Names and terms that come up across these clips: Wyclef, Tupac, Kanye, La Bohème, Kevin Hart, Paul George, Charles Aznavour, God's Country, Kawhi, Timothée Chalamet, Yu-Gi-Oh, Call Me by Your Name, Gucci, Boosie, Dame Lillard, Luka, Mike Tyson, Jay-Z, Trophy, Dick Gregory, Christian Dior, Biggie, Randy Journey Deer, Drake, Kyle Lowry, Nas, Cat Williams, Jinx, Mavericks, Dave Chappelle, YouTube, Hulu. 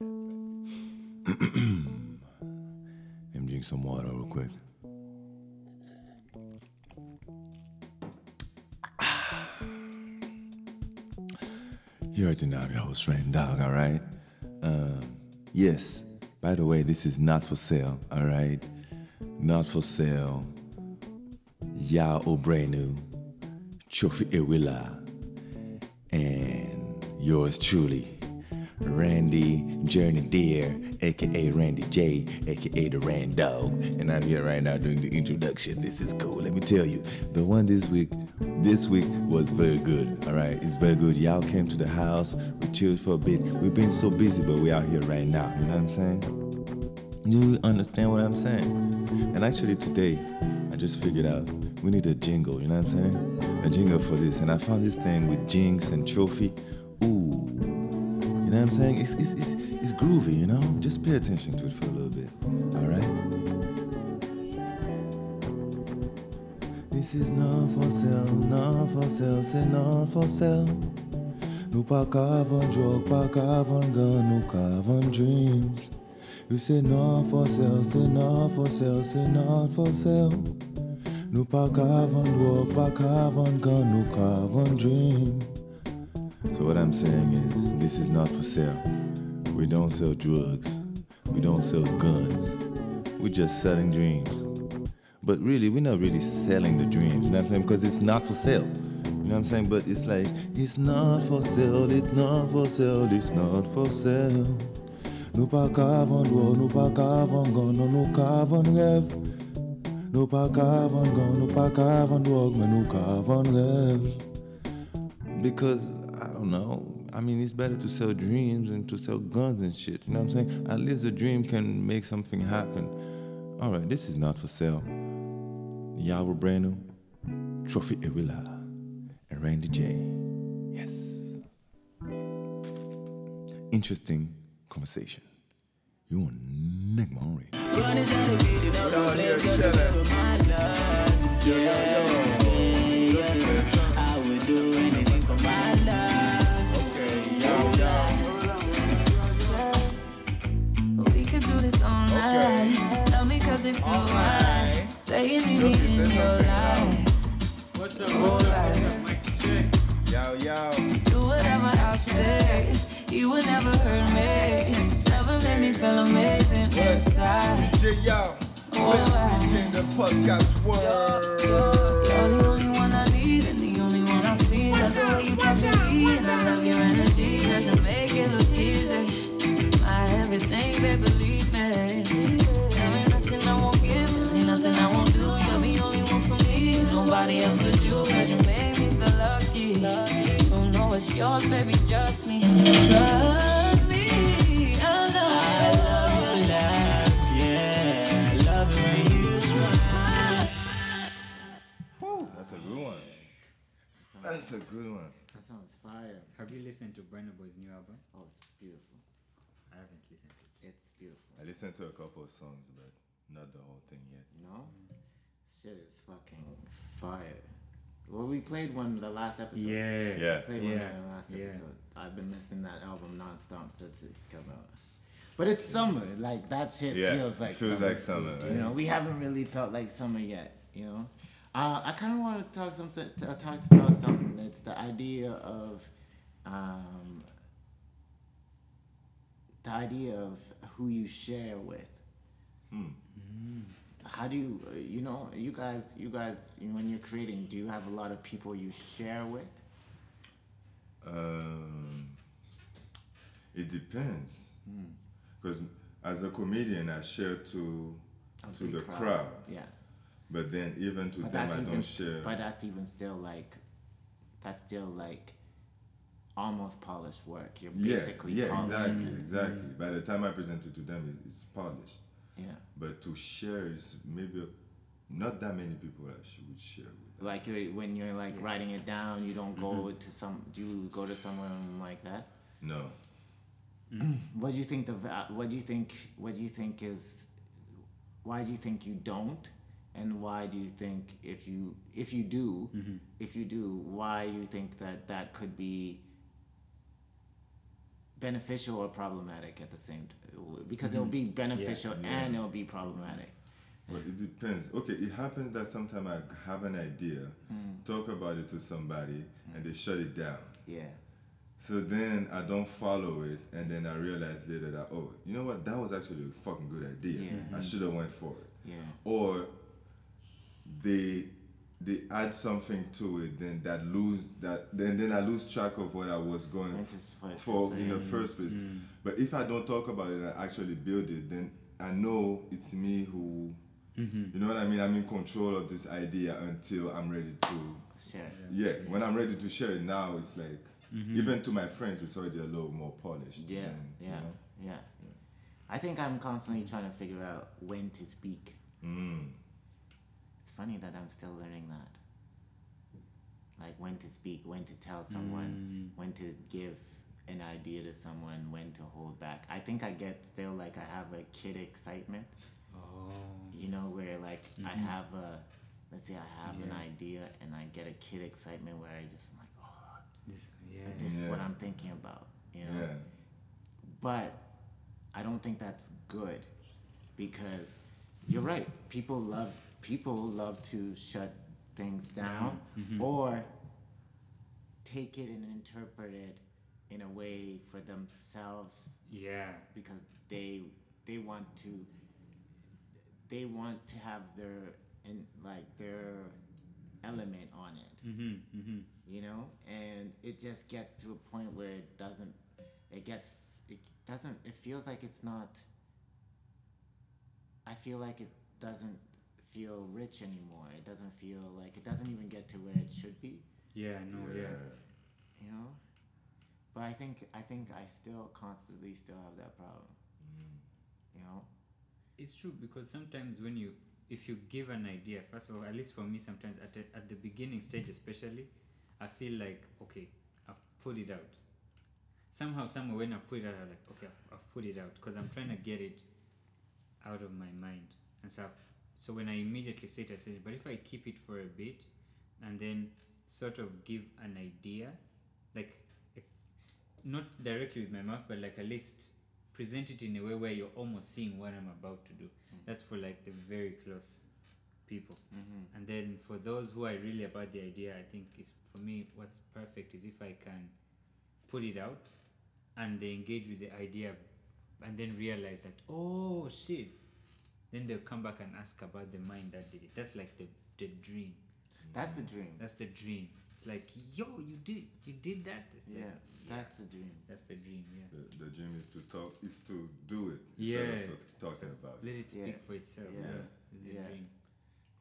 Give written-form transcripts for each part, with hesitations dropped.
Let me drink some water real quick. You heard the name, your host, Rain Dog, all right? Yes, by the way, this is not for sale, all right? Not for sale. Ya Obrenu, Trophy Ewila, and yours truly, Randy Journey Deer, aka Randy J, aka the Rand Dog. And I'm here right now doing the introduction. This is cool. Let me tell you, the one this week was very good. All right, it's very good. Y'all came to the house, we chilled for a bit. We've been so busy, but we're out here right now. You know what I'm saying? You understand what I'm saying? And actually today, I just figured out we need a jingle. You know what I'm saying? A jingle for this. And I found this thing with Jinx and Trophy. Ooh. You know what I'm saying? It's groovy, you know? Just pay attention to it for a little bit, all right? This is not for sale, not for sale, say not for sale. No pack of on drug, pack of on gun, no carve on dreams. You say not for sale, say not for sale, say not for sale. No pack of on drug, pack of on gun, no carve on dream. So what I'm saying is, this is not for sale. We don't sell drugs. We don't sell guns. We're just selling dreams. But really, we're not really selling the dreams, you know what I'm saying? Because it's not for sale, you know what I'm saying? But it's like, it's not for sale, it's not for sale, it's not for sale. No pack on door, no pack on gun, no carve on rev. No pack on gun, no pack on dog, no carve on rev. Because I don't know. I mean, it's better to sell dreams than to sell guns and shit. You know what I'm saying? At least a dream can make something happen. All right, this is not for sale. Yawa Brenu, Trophy Ewila, and Randy J. Yes. Interesting conversation. You want neck my own rate. I would do anything. My love. Okay, yo. We could do this all night. Okay. Love me cause it feels right. Say you need me in your life. What's up, Mike? Check. Yo, yo. You do whatever I say. You would never hurt me. Never made me feel amazing inside. DJ, yo. What's DJ in the podcast world? You're the only one I need in the I see that the way you talk to me, and I love your energy, cause you make it look easy. My everything, baby, believe me. There ain't nothing I won't give, ain't nothing I won't do. You're the only one for me, nobody else but you, cause you make me feel lucky. Don't know it's yours, baby, just me. Trust me, I love your laugh, yeah, I love when you smile. Woo, that's a good one. That's a good one. That sounds fire. Have you listened to Burna Boy's new album? Oh, it's beautiful. I haven't listened to it. It's beautiful. I listened to a couple of songs, but not the whole thing yet. No? Mm. Shit is fucking fire. Well, we played one the last episode. Yeah. We played one in the last episode. I've been listening to that album nonstop since it's come out. But it's summer. Like, that shit feels like summer. Right? You know, we haven't really felt like summer yet, you know? I kind of want to talk about something. It's the idea of who you share with. How do you, you guys, when you're creating, do you have a lot of people you share with? It depends. Because as a comedian, I share to the crowd. Yeah. But then even to them, I don't share. But that's even still like, almost polished work. You're basically polished. Exactly. By the time I present it to them, it's polished. Yeah. But to share is maybe not that many people I would share with. Like when you're like writing it down, you don't go to some. Do you go to someone like that? No. What do you think? Why do you think you don't? And why do you think if you do, why you think that could be beneficial or problematic at the same time, because it'll be beneficial and it'll be problematic. Well, it depends. Okay, it happens that sometimes I have an idea, talk about it to somebody, and they shut it down. Yeah. So then I don't follow it, and then I realize later that, oh, you know what? That was actually a fucking good idea. Yeah. I should have went for it. Yeah. Or they add something to it, then that then I lose track of what I was going for in the first place. Mm. But if I don't talk about it and I actually build it, then I know it's me who, you know what I mean? I'm in control of this idea until I'm ready to share. Yeah, yeah. When I'm ready to share it now, it's like, even to my friends, it's already a little more polished. Yeah, than, yeah, you know? I think I'm constantly trying to figure out when to speak. Mm. It's funny that I'm still learning that. Like when to speak, when to tell someone, when to give an idea to someone, when to hold back. I think I get still like I have a kid excitement. Oh. You know, where like I have an idea and I get a kid excitement where I just am like, oh, this is what I'm thinking about, you know? Yeah. But I don't think that's good because you're right. People love to shut things down or take it and interpret it in a way for themselves. Yeah. Because they want to have their element on it. Mm-hmm. Mm-hmm. You know, and it just gets to a point where it feels like it's not. I feel like it doesn't feel rich anymore. It doesn't feel like it doesn't even get to where it should be. Yeah, no, yeah. You know? But I think I still constantly have that problem. Mm. You know? It's true because sometimes when if you give an idea, first of all, at least for me sometimes at the beginning stage especially, I feel like, okay, I've put it out. Somehow when I put it out, I'm like, okay, I've put it out because I'm trying to get it out of my mind. And so So when I immediately say it, I say it. But if I keep it for a bit and then sort of give an idea, like not directly with my mouth, but like at least present it in a way where you're almost seeing what I'm about to do. Mm-hmm. That's for like the very close people. Mm-hmm. And then for those who are really about the idea, I think it's for me what's perfect is if I can put it out and they engage with the idea and then realize that, oh shit. Then they'll come back and ask about the mind that did it. That's like the dream. That's the dream. That's the dream. It's like, yo, you did that. Yeah, that's the dream. That's the dream. Yeah. The dream is to talk. Is to do it. Yeah. Instead of talking about it. Let it speak for itself. Yeah. Yeah. The dream.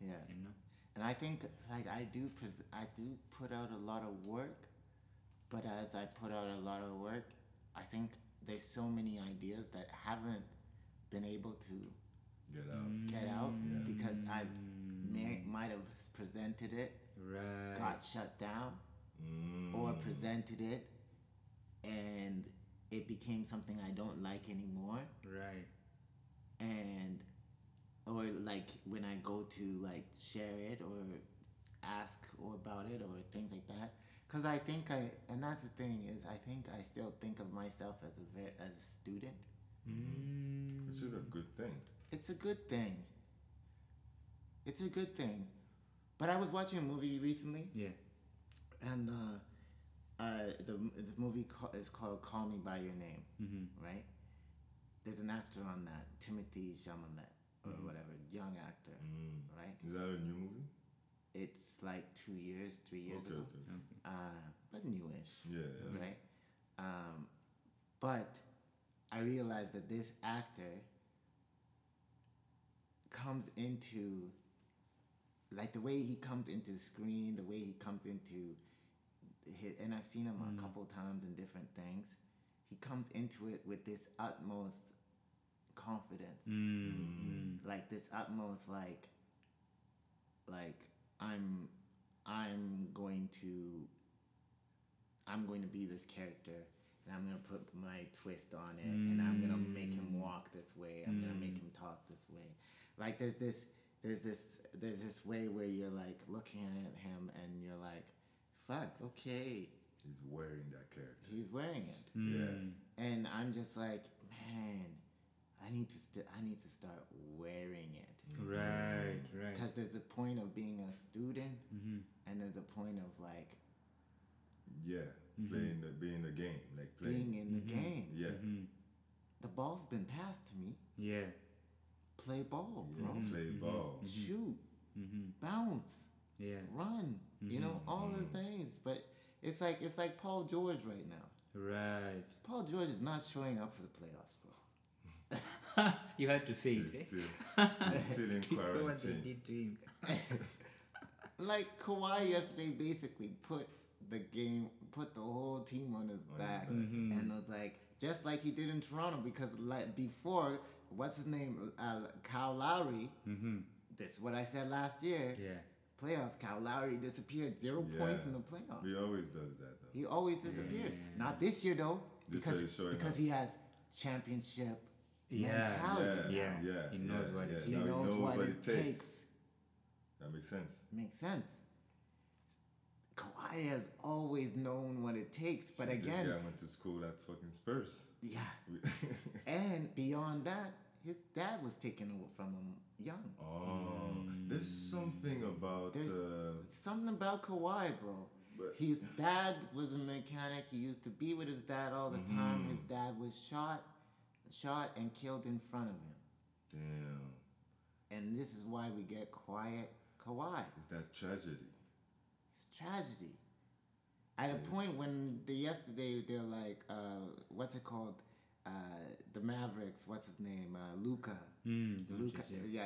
Yeah. You know. And I think like I do put out a lot of work, but as I put out a lot of work, I think there's so many ideas that haven't been able to. Get out, because I might have presented it, right. Got shut down, or presented it, and it became something I don't like anymore. Right. And, or like when I go to like share it or ask or about it or things like that, because I think and that's the thing is I think I still think of myself as a student, which is a good thing. It's a good thing. But I was watching a movie recently. Yeah. And the movie is called Call Me by Your Name, right? There's an actor on that, Timothée Chalamet, or whatever, young actor, right? Is that a new movie? It's like 3 years ago. Okay. But newish. Yeah. Right? But I realized that this actor comes into, like the way he comes into the screen, the way he comes into, and I've seen him a couple times in different things, he comes into it with this utmost confidence. Like this utmost, like I'm going to be this character and I'm going to put my twist on it and I'm going to make him walk this way, I'm going to make him talk this way. Like there's this way where you're like looking at him and you're like, fuck, okay. He's wearing that character. He's wearing it. Yeah. And I'm just like, man, I need to start wearing it. Right, right. Because there's a point of being a student, mm-hmm. and there's a point of like. Yeah, mm-hmm. being the game, like playing. Being in mm-hmm. the game. Yeah. Mm-hmm. The ball's been passed to me. Yeah. Play ball, bro. Mm-hmm. Play ball. Mm-hmm. Shoot. Mm-hmm. Bounce. Yeah. Run. Mm-hmm. You know, all mm-hmm. the things, but it's like Paul George right now. Right. Paul George is not showing up for the playoffs, bro. You had to say it. He's still in quarantine. So what they did to him. Like Kawhi yesterday, basically put the whole team on his back, mm-hmm. and was like, just like he did in Toronto, because like before, what's his name, Kyle Lowry. Mm-hmm. This is what I said last year. Yeah. Playoffs, Kyle Lowry disappeared. 0 points in the playoffs. He always does that, though. He always disappears. Yeah. Not this year, though, because he has championship mentality. Yeah. Yeah. Yeah. He knows what it takes. He knows what it takes. That makes sense. Makes sense. Kawhi has always known what it takes, but again... Yeah, I went to school at fucking Spurs. Yeah. And beyond that, his dad was taken over from him young. Oh, there's something about... something about Kawhi, bro. But his dad was a mechanic. He used to be with his dad all the mm-hmm. time. His dad was shot and killed in front of him. Damn. And this is why we get quiet Kawhi. It's that tragedy. Tragedy. At a point when yesterday they're like, what's it called? The Mavericks. what's his name? Luka. Luka. Yeah,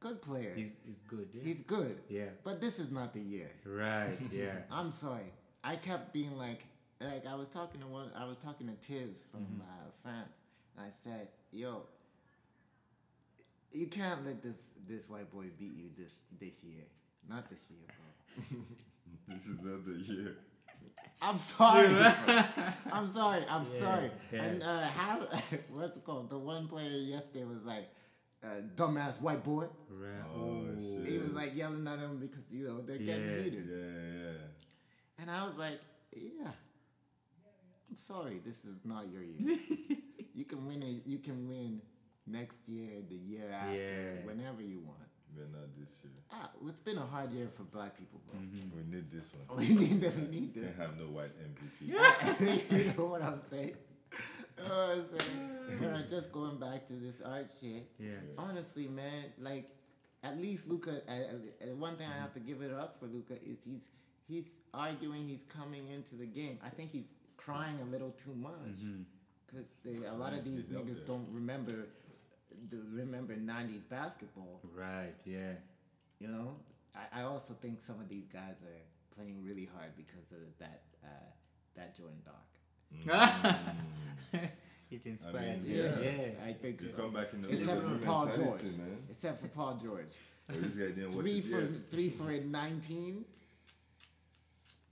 good player. He's good. Yeah. He's good. Yeah. But this is not the year. Right. Yeah. I'm sorry. I kept being like I was talking to one. I was talking to Tiz from mm-hmm. France, and I said, "Yo, you can't let this white boy beat you this year. Not this year, bro." This is not the year. I'm sorry. I'm sorry. Yeah. And how? What's it called? The one player yesterday was like, "Dumbass white boy." Right. Oh shit. He was like yelling at him because they're getting heated. Yeah. And I was like, yeah. I'm sorry. This is not your year. You can win it. You can win next year, the year after, whenever you want. But not this year. It's been a hard year for black people, bro. Mm-hmm. We need this one. We need this. Can't have no white MVP. You know what I'm saying? But just going back to this art shit. Yeah. Honestly, man, like at least Luka. One thing I have to give it up for Luka is he's arguing. He's coming into the game. I think he's crying a little too much because a lot of these niggas don't remember. Remember 90s basketball. Right, yeah. You know? I also think some of these guys are playing really hard because of that Jordan Doc. Mm. It inspired me. I think so. Come back in the except for Paul George. Man. Except for Paul George. Well, this guy didn't 3 for 19.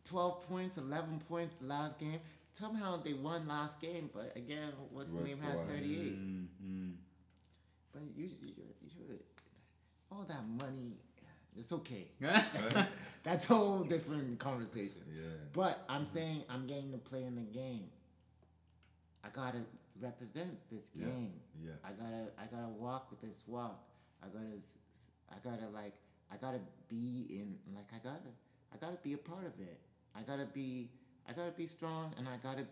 12 points, 11 points the last game. Somehow they won last game, but again, what's his name had 38. Mm-hmm. But you all that money, it's okay. That's a whole different conversation. Yeah. But I'm saying I'm getting to play in the game. I gotta represent this game. Yeah. I gotta walk with this walk. I gotta be a part of it. I gotta be strong, and I gotta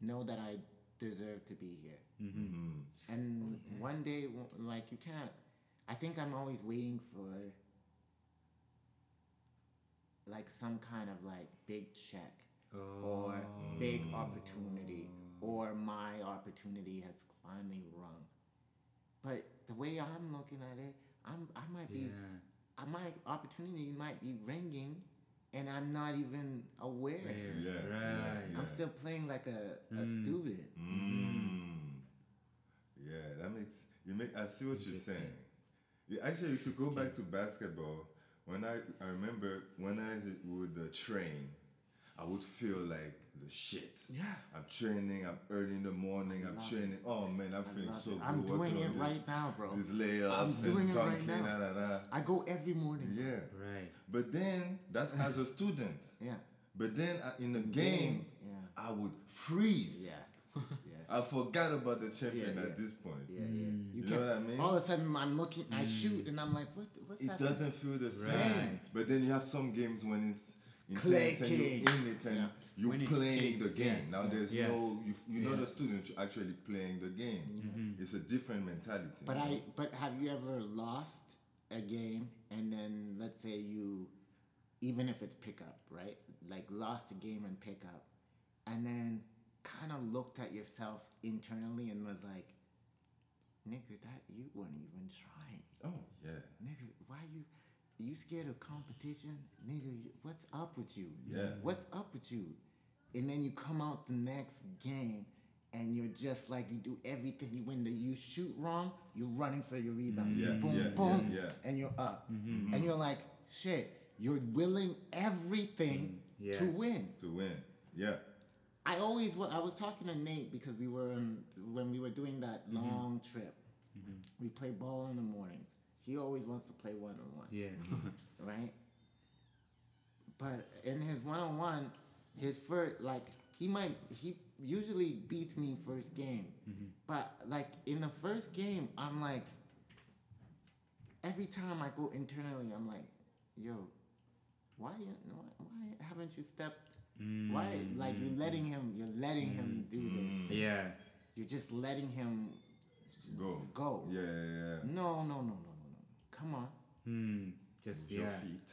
know that I deserve to be here. Mm-hmm. And one day, like, you can't. I think I'm always waiting for like some kind of like big check or big opportunity or my opportunity has finally rung. But the way I'm looking at it, my opportunity might be ringing. And I'm not even aware. Yeah, right. I'm still playing like a student. Mm. Yeah, that makes I see what you're saying. Yeah, actually, to go back to basketball, when I remember when I would train, I would feel like the shit. Yeah. I'm training. I'm early in the morning. I'm training. It. Oh man, I'm feeling so good. I'm doing it right now, bro. These layups. I'm doing it right now. I go every morning. Yeah. Right. But then that's as a student. Yeah. But then in the game, I would freeze. Yeah. I forgot about the champion at this point. You know what I mean? All of a sudden, I'm looking, I shoot, and I'm like, what's happening? It doesn't feel the same. Right. But then you have some games when it's intense and you're in it and you're playing the game. Now there's no, you know the students actually playing the game. Mm-hmm. It's a different mentality. But have you ever lost a game and then let's say you, even if it's pickup, right? Like lost a game and pickup, and then kind of looked at yourself internally and was like, nigga, that you weren't even trying. Oh, yeah. Nigga, why you scared of competition? Nigga, what's up with you? Yeah. What's up with you? And then you come out the next game and you're just like, you do everything. You win, you shoot wrong, you're running for your rebound. Yeah. Boom, boom, and you're up. Mm-hmm. And you're like, shit, you're willing everything to win. To win, yeah. I was talking to Nate because we were when we were doing that long trip. Mm-hmm. We play ball in the mornings. He always wants to play 1-on-1. Yeah. Right? But in his 1-on-1, his first, like, he usually beats me first game. Mm-hmm. But, like, in the first game, I'm like, every time I go internally, I'm like, yo, why haven't you stepped? Why, like, you're letting him do this thing. Yeah. You're just letting him go. Yeah, yeah, yeah. No. Come on. Just your feet.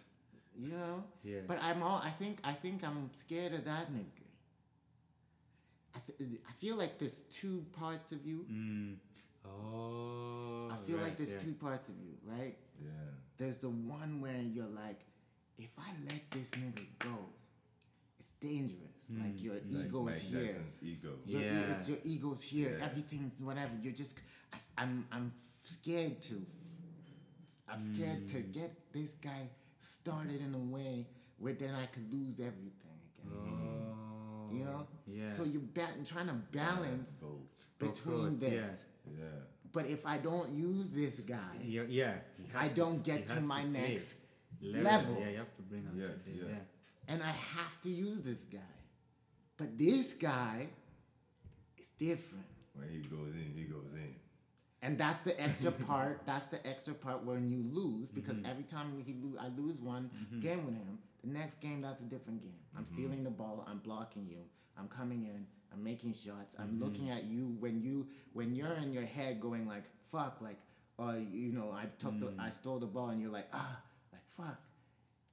You know? Yeah. But I think I'm scared of that nigga. I feel like there's two parts of you. Oh. I feel like there's two parts of you, right? Yeah. There's the one where you're like, if I let this nigga go, dangerous. Like your ego is here. Ego. Your ego's here. Yeah. Everything's whatever. You're just I'm scared to get this guy started in a way where then I could lose everything again. Oh. You know? Yeah. So you're trying to balance between this. Yeah. But if I don't use this guy, I don't get to my next level. Yeah, you have to bring up yeah. And I have to use this guy. But this guy is different. When he goes in, he goes in. And that's the extra part. That's the extra part when you lose. Because every time I lose one game with him, the next game, that's a different game. I'm stealing the ball. I'm blocking you. I'm coming in. I'm making shots. I'm looking at you when you're in your head going like, fuck, like, or, you know, I stole the ball and you're like, like, fuck.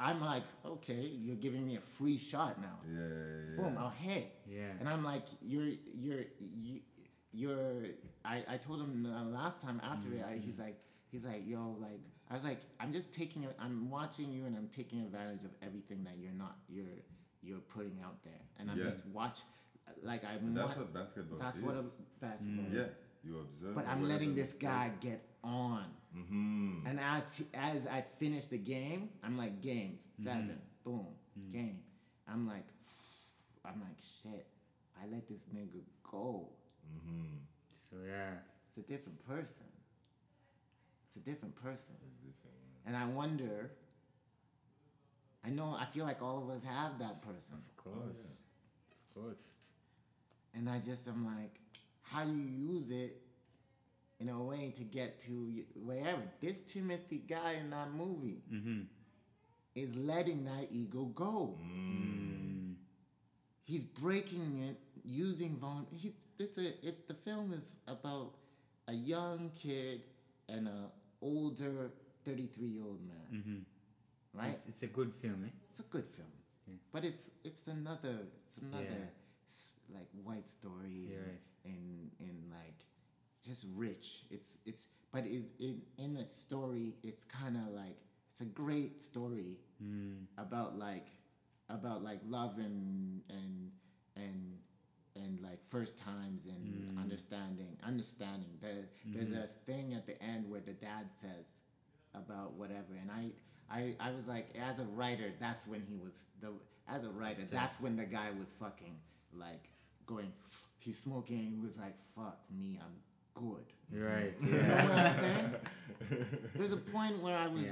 I'm like, okay, you're giving me a free shot now. Yeah. Boom, I'll hit. Yeah. And I'm like, I told him the last time after it, he's like, yo, like, I was like, I'm watching you and I'm taking advantage of everything that you're putting out there. And I'm just that's what basketball is. That's what a basketball is. Yeah, you observe. But I'm letting this guy get on. Mm-hmm. And as I finish the game, I'm like, game 7, boom, game. I'm like, shit, I let this nigga go. Mm-hmm. So yeah, it's a different person. And I wonder. I feel like all of us have that person. Of course, And I'm like, how do you use it? In a way to get to wherever. This Timothy guy in that movie is letting that ego go. Mm. He's breaking it using the film is about a young kid and an older 33-year-old man. Mm-hmm. Right? It's a good film, eh? It's a good film. Yeah. But it's another like white story and like just rich. But in its story, it's kind of like, it's a great story about like love and like first times and understanding. There's a thing at the end where the dad says about whatever. And I was like, as a writer, that's when the guy was fucking like going, he's smoking. And he was like, fuck me, I'm good. Right. Yeah. You know what I'm saying? There's a point where I was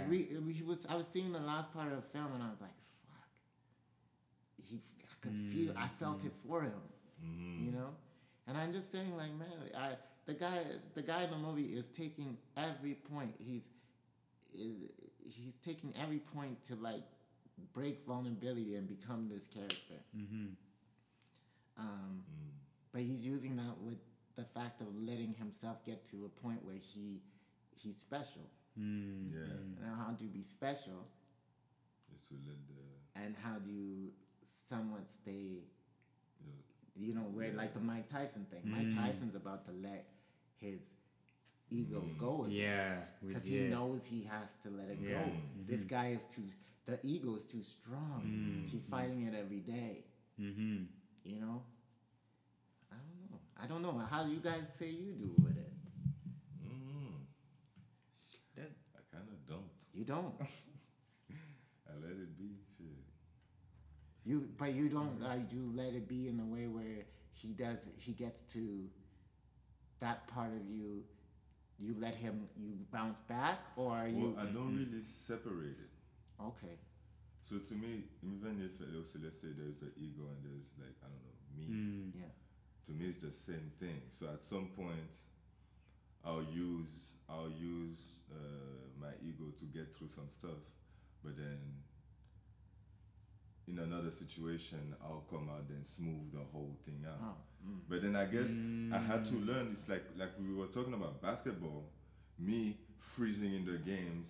seeing the last part of the film and I was like, fuck. I could feel it for him. You know? And I'm just saying, like, man, the guy in the movie is taking every point. He's taking every point to, like, break vulnerability and become this character. Mm-hmm. But he's using that with the fact of letting himself get to a point where he's special. Mm. Yeah. And how do you be special? It's and how do you somewhat stay, yeah. you know, where like the Mike Tyson thing. Mm. Mike Tyson's about to let his ego go again. Yeah. Because he knows he has to let it go. Mm-hmm. This guy is the ego is too strong. Mm-hmm. He's fighting it every day. Mm-hmm. You know? I don't know. How do you guys say you do with it? I kind of don't. You don't? I let it be. Shit. But you don't. You let it be in the way where he does. He gets to that part of you. You let him. You bounce back, or are you? Well, I don't really separate it. Okay. So to me, even if also let's say there's the ego and there's like I don't know me. Mm. Yeah. To me, it's the same thing. So at some point, I'll use my ego to get through some stuff, but then in another situation, I'll come out and smooth the whole thing out. Oh. Mm. But then I guess I had to learn. It's like we were talking about basketball. Me freezing in the games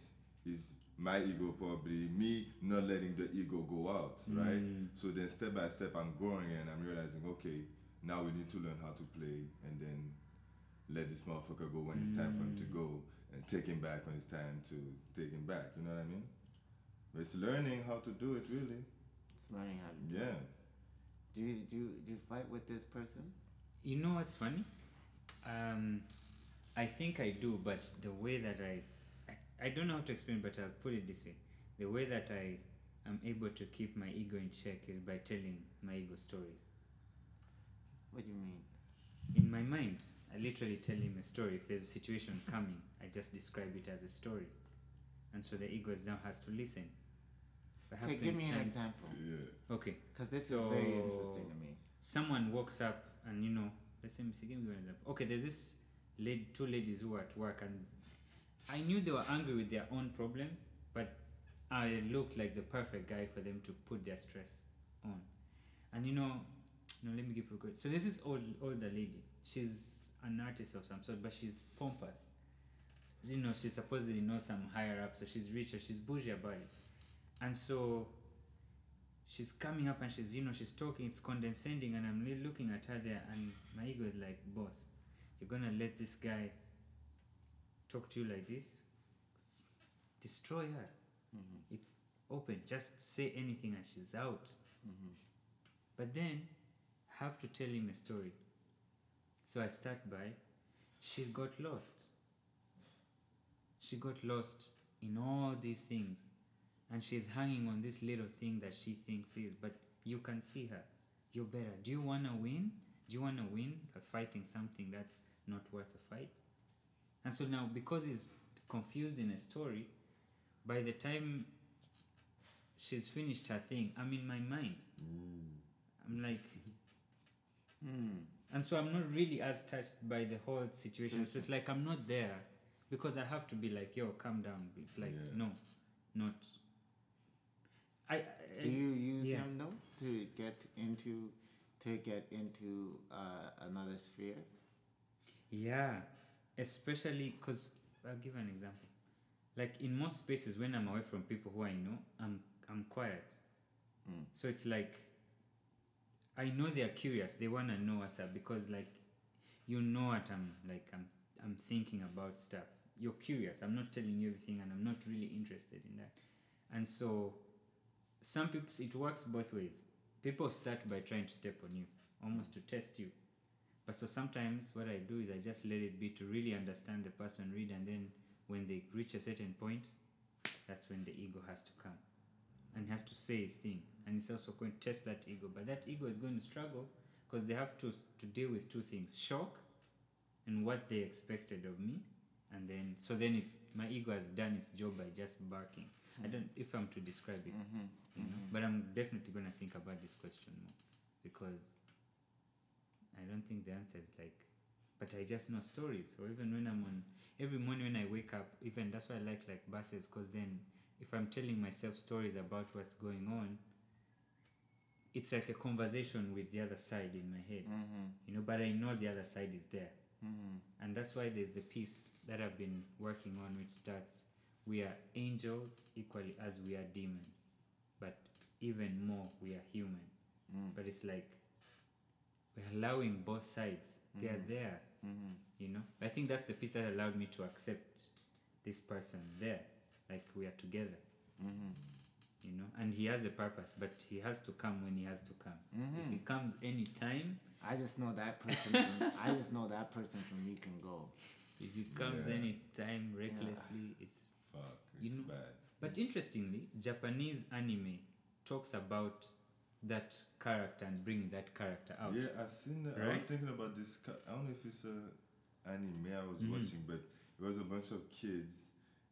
is my ego probably, me not letting the ego go out, right? So then step by step, I'm growing and I'm realizing, okay, now we need to learn how to play and then let this motherfucker go when it's time for him to go and take him back when it's time to take him back. You know what I mean? But it's learning how to do it, really. It's learning how to do it. Yeah. Do you fight with this person? You know what's funny? I think I do, but the way that I don't know how to explain, but I'll put it this way. The way that I am able to keep my ego in check is by telling my ego stories. What do you mean? In my mind, I literally tell him a story. If there's a situation coming, I just describe it as a story. And so the ego now has to listen. Okay, give me an example. Yeah. Okay. Because this is very interesting to me. Someone walks up and, you know, let's say, give me an example. Okay, there's this two ladies who are at work and I knew they were angry with their own problems, but I looked like the perfect guy for them to put their stress on. And, you know, no, let me give you a quote. So this is older lady. She's an artist of some sort, but she's pompous. You know, she supposedly knows some higher up, so she's richer, she's bougie about it. And so she's coming up and she's, you know, she's talking, it's condescending, and I'm looking at her there, and my ego is like, boss, you're gonna let this guy talk to you like this? Destroy her. Mm-hmm. It's open. Just say anything and she's out. Mm-hmm. But then have to tell him a story. So I start by, she got lost in all these things, and she's hanging on this little thing that she thinks is, but you can see her, you're better. Do you want to win by fighting something that's not worth a fight? And so now, because he's confused in a story, by the time she's finished her thing, I'm in my mind. I'm like, and so I'm not really as touched by the whole situation. So it's like I'm not there because I have to be like, yo, calm down. It's like, no, not. Do you use him though to get into another sphere? Yeah, especially because I'll give an example. Like in most spaces when I'm away from people who I know, I'm quiet. So it's like, I know they are curious. They wanna know what's up because, like, you know what I'm thinking about stuff. You're curious. I'm not telling you everything, and I'm not really interested in that. And so, some people, it works both ways. People start by trying to step on you, almost to test you. But so sometimes what I do is I just let it be to really understand the person, read, and then when they reach a certain point, that's when the ego has to come. And has to say his thing, and it's also going to test that ego. But that ego is going to struggle because they have to deal with two things: shock and what they expected of me, and then my ego has done its job by just barking. I don't if I'm to describe it, you know. But I'm definitely going to think about this question more because I don't think the answer is like, but I just know stories. So even when I'm on, every morning when I wake up, even that's why I like buses, because then if I'm telling myself stories about what's going on, it's like a conversation with the other side in my head, you know, but I know the other side is there. And that's why there's the piece that I've been working on, which starts, we are angels equally as we are demons, but even more we are human. But it's like we're allowing both sides. They are there, you know. I think that's the piece that allowed me to accept this person there, like we are together, you know. And he has a purpose, but he has to come when he has to come. If he comes any time, I just know that person. I just know that person from me can go. If he comes any time recklessly, it's fuck. It's you know, bad. But interestingly, Japanese anime talks about that character and bringing that character out. Yeah, I've seen that. Right? I was thinking about this. I don't know if it's an anime I was watching, but it was a bunch of kids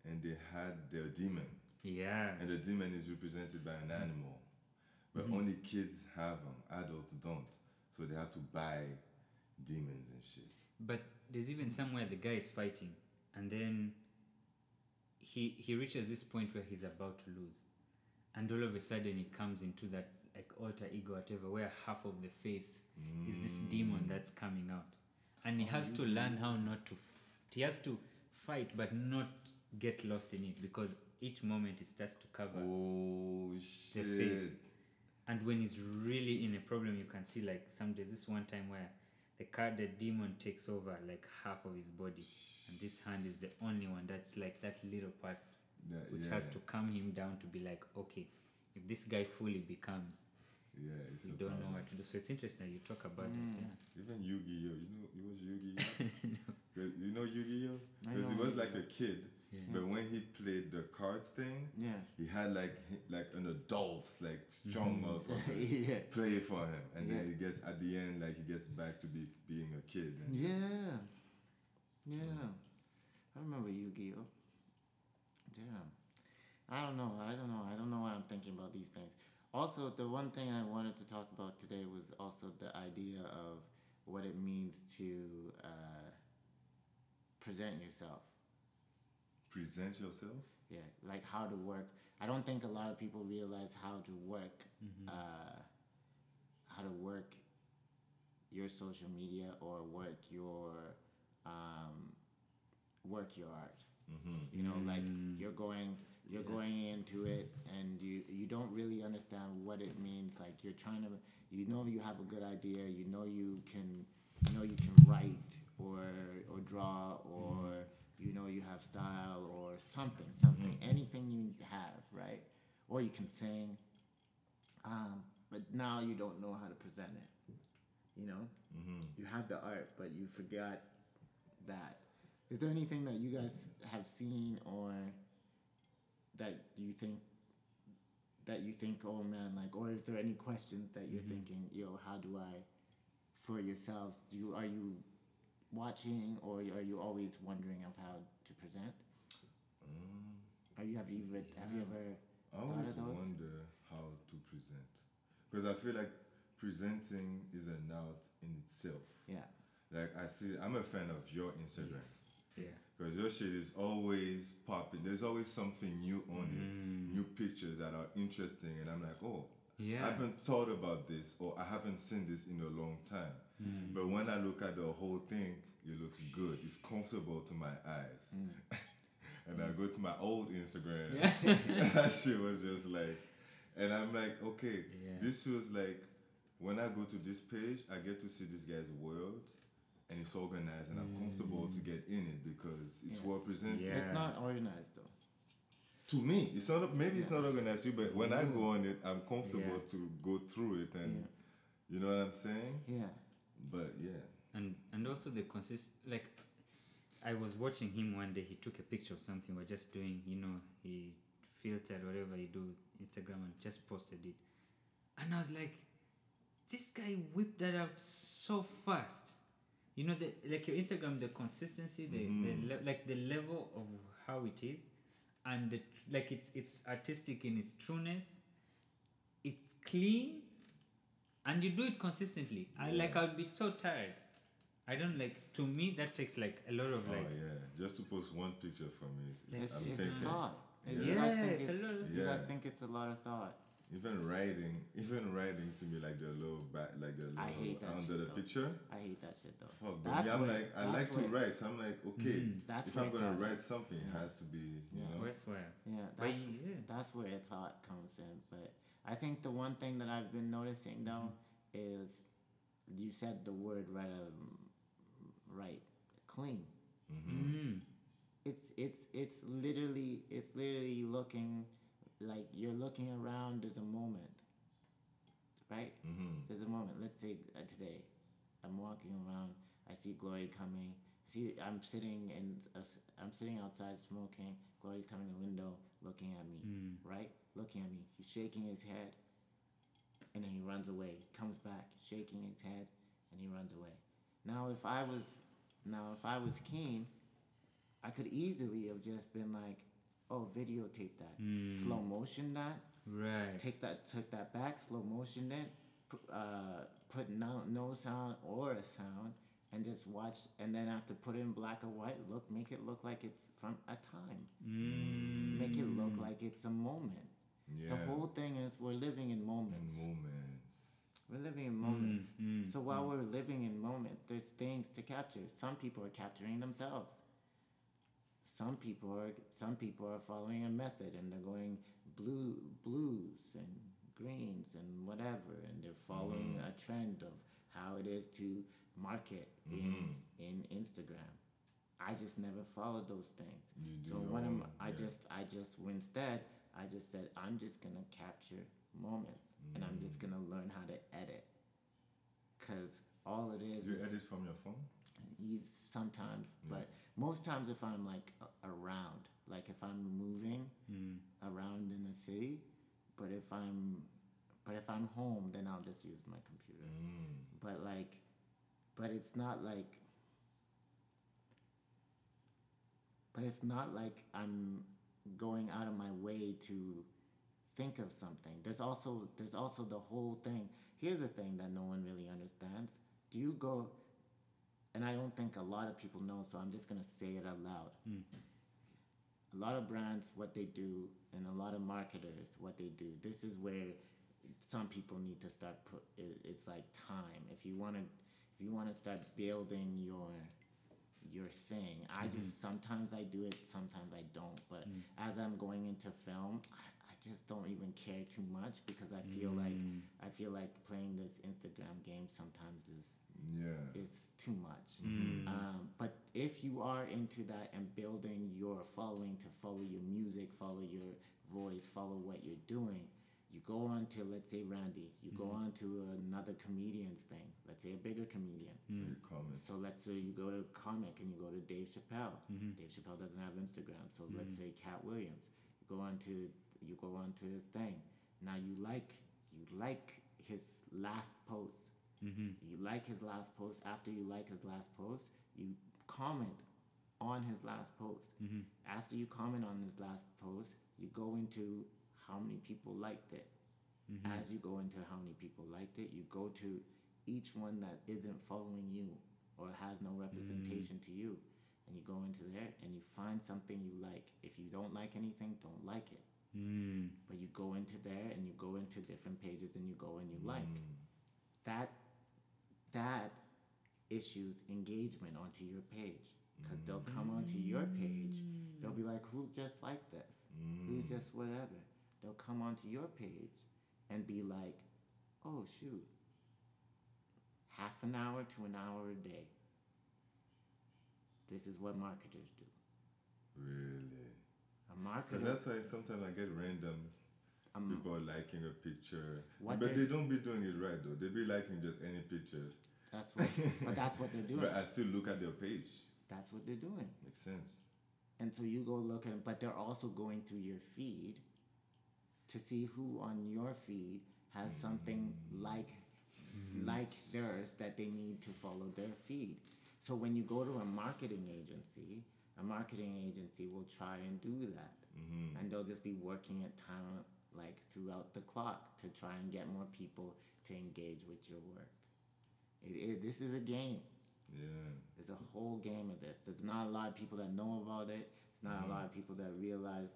and they had their demon. Yeah. And the demon is represented by an animal. But only kids have them, adults don't. So they have to buy demons and shit. But there's even somewhere the guy is fighting and then he reaches this point where he's about to lose. And all of a sudden he comes into that like alter ego, whatever, where half of the face is this demon that's coming out. And he has to learn how not to... he has to fight but not get lost in it, because each moment it starts to cover the face. And when he's really in a problem, you can see like some days, this one time where the demon takes over like half of his body and this hand is the only one that's like that little part which has to calm him down to be like, okay, if this guy fully becomes, you don't know what to do. So it's interesting that you talk about it. Yeah. Even Yu-Gi-Oh, you know, it was Yu-Gi-Oh. You know Yu-Gi-Oh? Because he was like a kid, but when he played the cards thing, he had like an adult, like strong motherfucker play for him, and then he gets at the end, like he gets back to being a kid. And I remember Yu-Gi-Oh. Damn. I don't know why I'm thinking about these things. Also, the one thing I wanted to talk about today was also the idea of what it means to present yourself. Present yourself? Yeah, like how to work. I don't think a lot of people realize how to work your social media or work your art. You know, like you're going into it and you don't really understand what it means. Like you're trying to, you know, you have a good idea, you know, you can write or draw, or you know, you have style or something, anything you have, right? Or you can sing, but now you don't know how to present it. You know, you have the art, but you forgot that. Is there anything that you guys have seen or that you think, oh man, like, or is there any questions that you're thinking, yo, how do I, for yourselves, are you watching or are you always wondering of how to present? Have you ever thought of those? I always wonder how to present, because I feel like presenting is an art in itself. Yeah. Like I see, I'm a fan of your Instagram. Yes. Yeah. Because your shit is always popping. There's always something new on it, new pictures that are interesting, and I'm like, oh, yeah, I haven't thought about this, or I haven't seen this in a long time. But when I look at the whole thing, it looks good. It's comfortable to my eyes. And I go to my old Instagram. Yeah. That shit was just like, and I'm like, okay, this feels like when I go to this page, I get to see this guy's world. And it's organized, and I'm comfortable to get in it because it's well presented. Yeah. It's not organized, though. To me, it's not. Maybe it's not organized, but when I go on it, I'm comfortable to go through it, and you know what I'm saying. Yeah. But and also the like, I was watching him one day. He took a picture of something. We're just doing, you know, he filtered whatever you do Instagram and just posted it, and I was like, this guy whipped that out so fast. You know, like your Instagram, the consistency, the level of how it is, and like it's artistic in its trueness. It's clean, And you do it consistently. Yeah. I would be so tired. I don't like. To me, that takes like a lot of like. Oh yeah, just to post one picture for me. It's thought. I think it's a lot of thought. Even writing to me like the little back, like the little under the picture. I hate that shit though. Fuck, but I like to write. So I'm like, okay, if I'm gonna write something, it has to be, you know. That's where thought comes in. But I think the one thing that I've been noticing though is you said the word right, clean. Mm-hmm. Mm-hmm. It's literally looking. Like, you're looking around, there's a moment, right? Mm-hmm. There's a moment. Let's say today, I'm walking around, I see Glory coming. I'm sitting outside smoking. Glory's coming in the window, looking at me, right? Looking at me. He's shaking his head, and then he runs away. He comes back, shaking his head, and he runs away. Now, if I was keen, I could easily have just been like, oh, videotape that, slow motion that, right? Took that back, slow motion it, put no sound or a sound, and just watch. And then after put it in black and white, make it look like it's from a time, make it look like it's a moment. Yeah. The whole thing is we're living in moments. We're living in moments. So while we're living in moments, there's things to capture. Some people are capturing themselves. Some people are following a method, and they're going blues and greens and whatever, and they're following a trend of how it is to market in Instagram. I just never followed those things. I just said I'm just gonna capture moments, and I'm just gonna learn how to edit, 'cause all it is. You edit from your phone? Sometimes, but most times if I'm like around, like if I'm moving around in the city, but if I'm home, then I'll just use my computer. But it's not like I'm going out of my way to think of something. There's also the whole thing. Here's the thing that no one really understands. Do you go? And I don't think a lot of people know, so I'm just going to say it out loud. A lot of brands, what they do, and a lot of marketers, what they do. This is where some people need to start. It's like time. If you want to start building your thing. Sometimes I do it, sometimes I don't. But as I'm going into film, I just don't even care too much, because I feel like playing this Instagram game sometimes is. Yeah, it's too much. But if you are into that and building your following to follow your music, follow your voice, follow what you're doing, you go on to, let's say, Randy. You go on to another comedian's thing. Let's say a bigger comedian. So let's say you go to comic and you go to Dave Chappelle. Dave Chappelle doesn't have Instagram, so let's say Cat Williams. You go on to his thing. Now you like his last post. You like his last post. After you like his last post, you comment on his last post. After you comment on his last post, you go into how many people liked it. As you go into how many people liked it, you go to each one that isn't following you or has no representation to you. And you go into there and you find something you like. If you don't like anything, don't like it. But you go into there and you go into different pages and you go and you like. That issues engagement onto your page, because they'll come onto your page. They'll be like, who just liked this? Who just whatever? They'll come onto your page and be like, oh, shoot. Half an hour to an hour a day. This is what marketers do. Really? A marketer. But that's why sometimes I get random people liking a picture. But they don't be doing it right, though. They be liking just any picture. That's what they're doing. But I still look at their page. That's what they're doing. Makes sense. And so you go look at them, but they're also going through your feed to see who on your feed has something like theirs that they need to follow their feed. So when you go to a marketing agency will try and do that. And they'll just be working at time, like throughout the clock, to try and get more people to engage with your work. This is a game. Yeah. It's a whole game of this. There's not a lot of people that know about it. There's not a lot of people that realize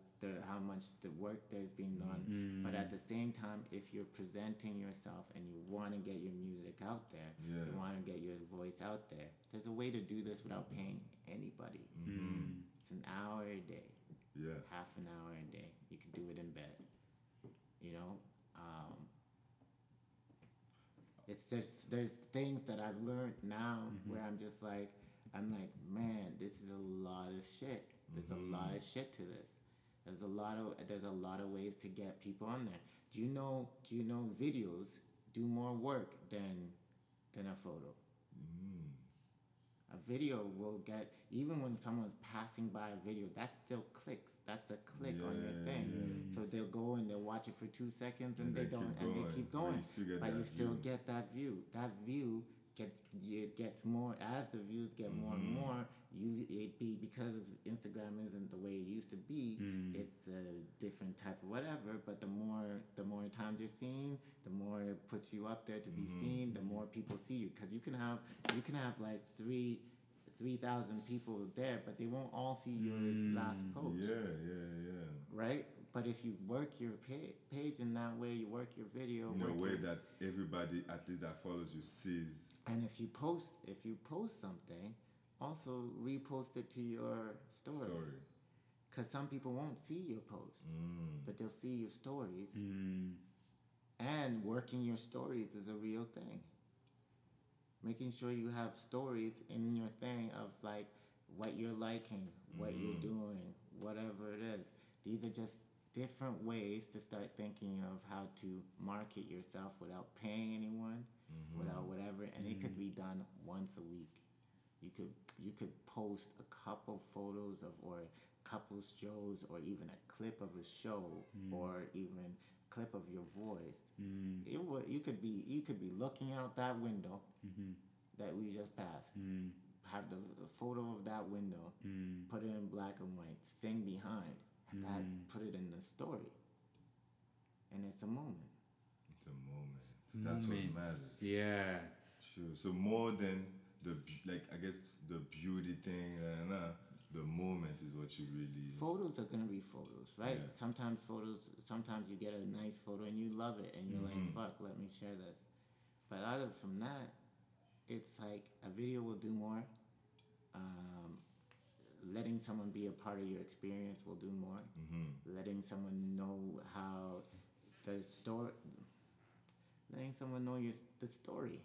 how much the work there's being done. Mm-hmm. But at the same time, if you're presenting yourself and you want to get your music out there, you want to get your voice out there, there's a way to do this without paying anybody. Mm-hmm. It's an hour a day. Yeah. Half an hour a day. You can do it in bed. You know? It's just, there's things that I've learned now where I'm like, man, this is a lot of shit. There's a lot of shit to this. There's a lot of ways to get people on there. Do you know videos do more work than a photo? Mm. A video will get, even when someone's passing by a video, that still clicks. That's a click on your thing. Yeah. So they'll go and they'll watch it for 2 seconds and they keep going. But you still get that view. That view gets more as the views get more and more. Because Instagram isn't the way it used to be. It's a different type of whatever. But the more times you're seen, the more it puts you up there to be seen. The more people see you, because you can have like 3,000 people there, but they won't all see your last post. Yeah. Right? But if you work your page in that way, you work your video. In a way that everybody, at least that follows you, sees. And if you post something, also repost it to your story. Because some people won't see your post, but they'll see your stories. Mm. And working your stories is a real thing. Making sure you have stories in your thing of like what you're liking, what you're doing, whatever it is. These are just different ways to start thinking of how to market yourself without paying anyone, without whatever. And it could be done once a week. You could post a couple photos of or couples shows or even a clip of a show or even clip of your voice. You could be looking out that window that we just passed, have the photo of that window, put it in black and white, sing behind, and that put it in the story. And it's a moment. That's what matters. Yeah. Sure. So more than the, like, I guess the beauty thing, the moment is what you really... Photos are going to be photos, right? Yeah. Sometimes you get a nice photo and you love it and you're like, fuck, let me share this. But other from that, it's like a video will do more. Letting someone be a part of your experience will do more. Letting someone know how the story... Letting someone know the story.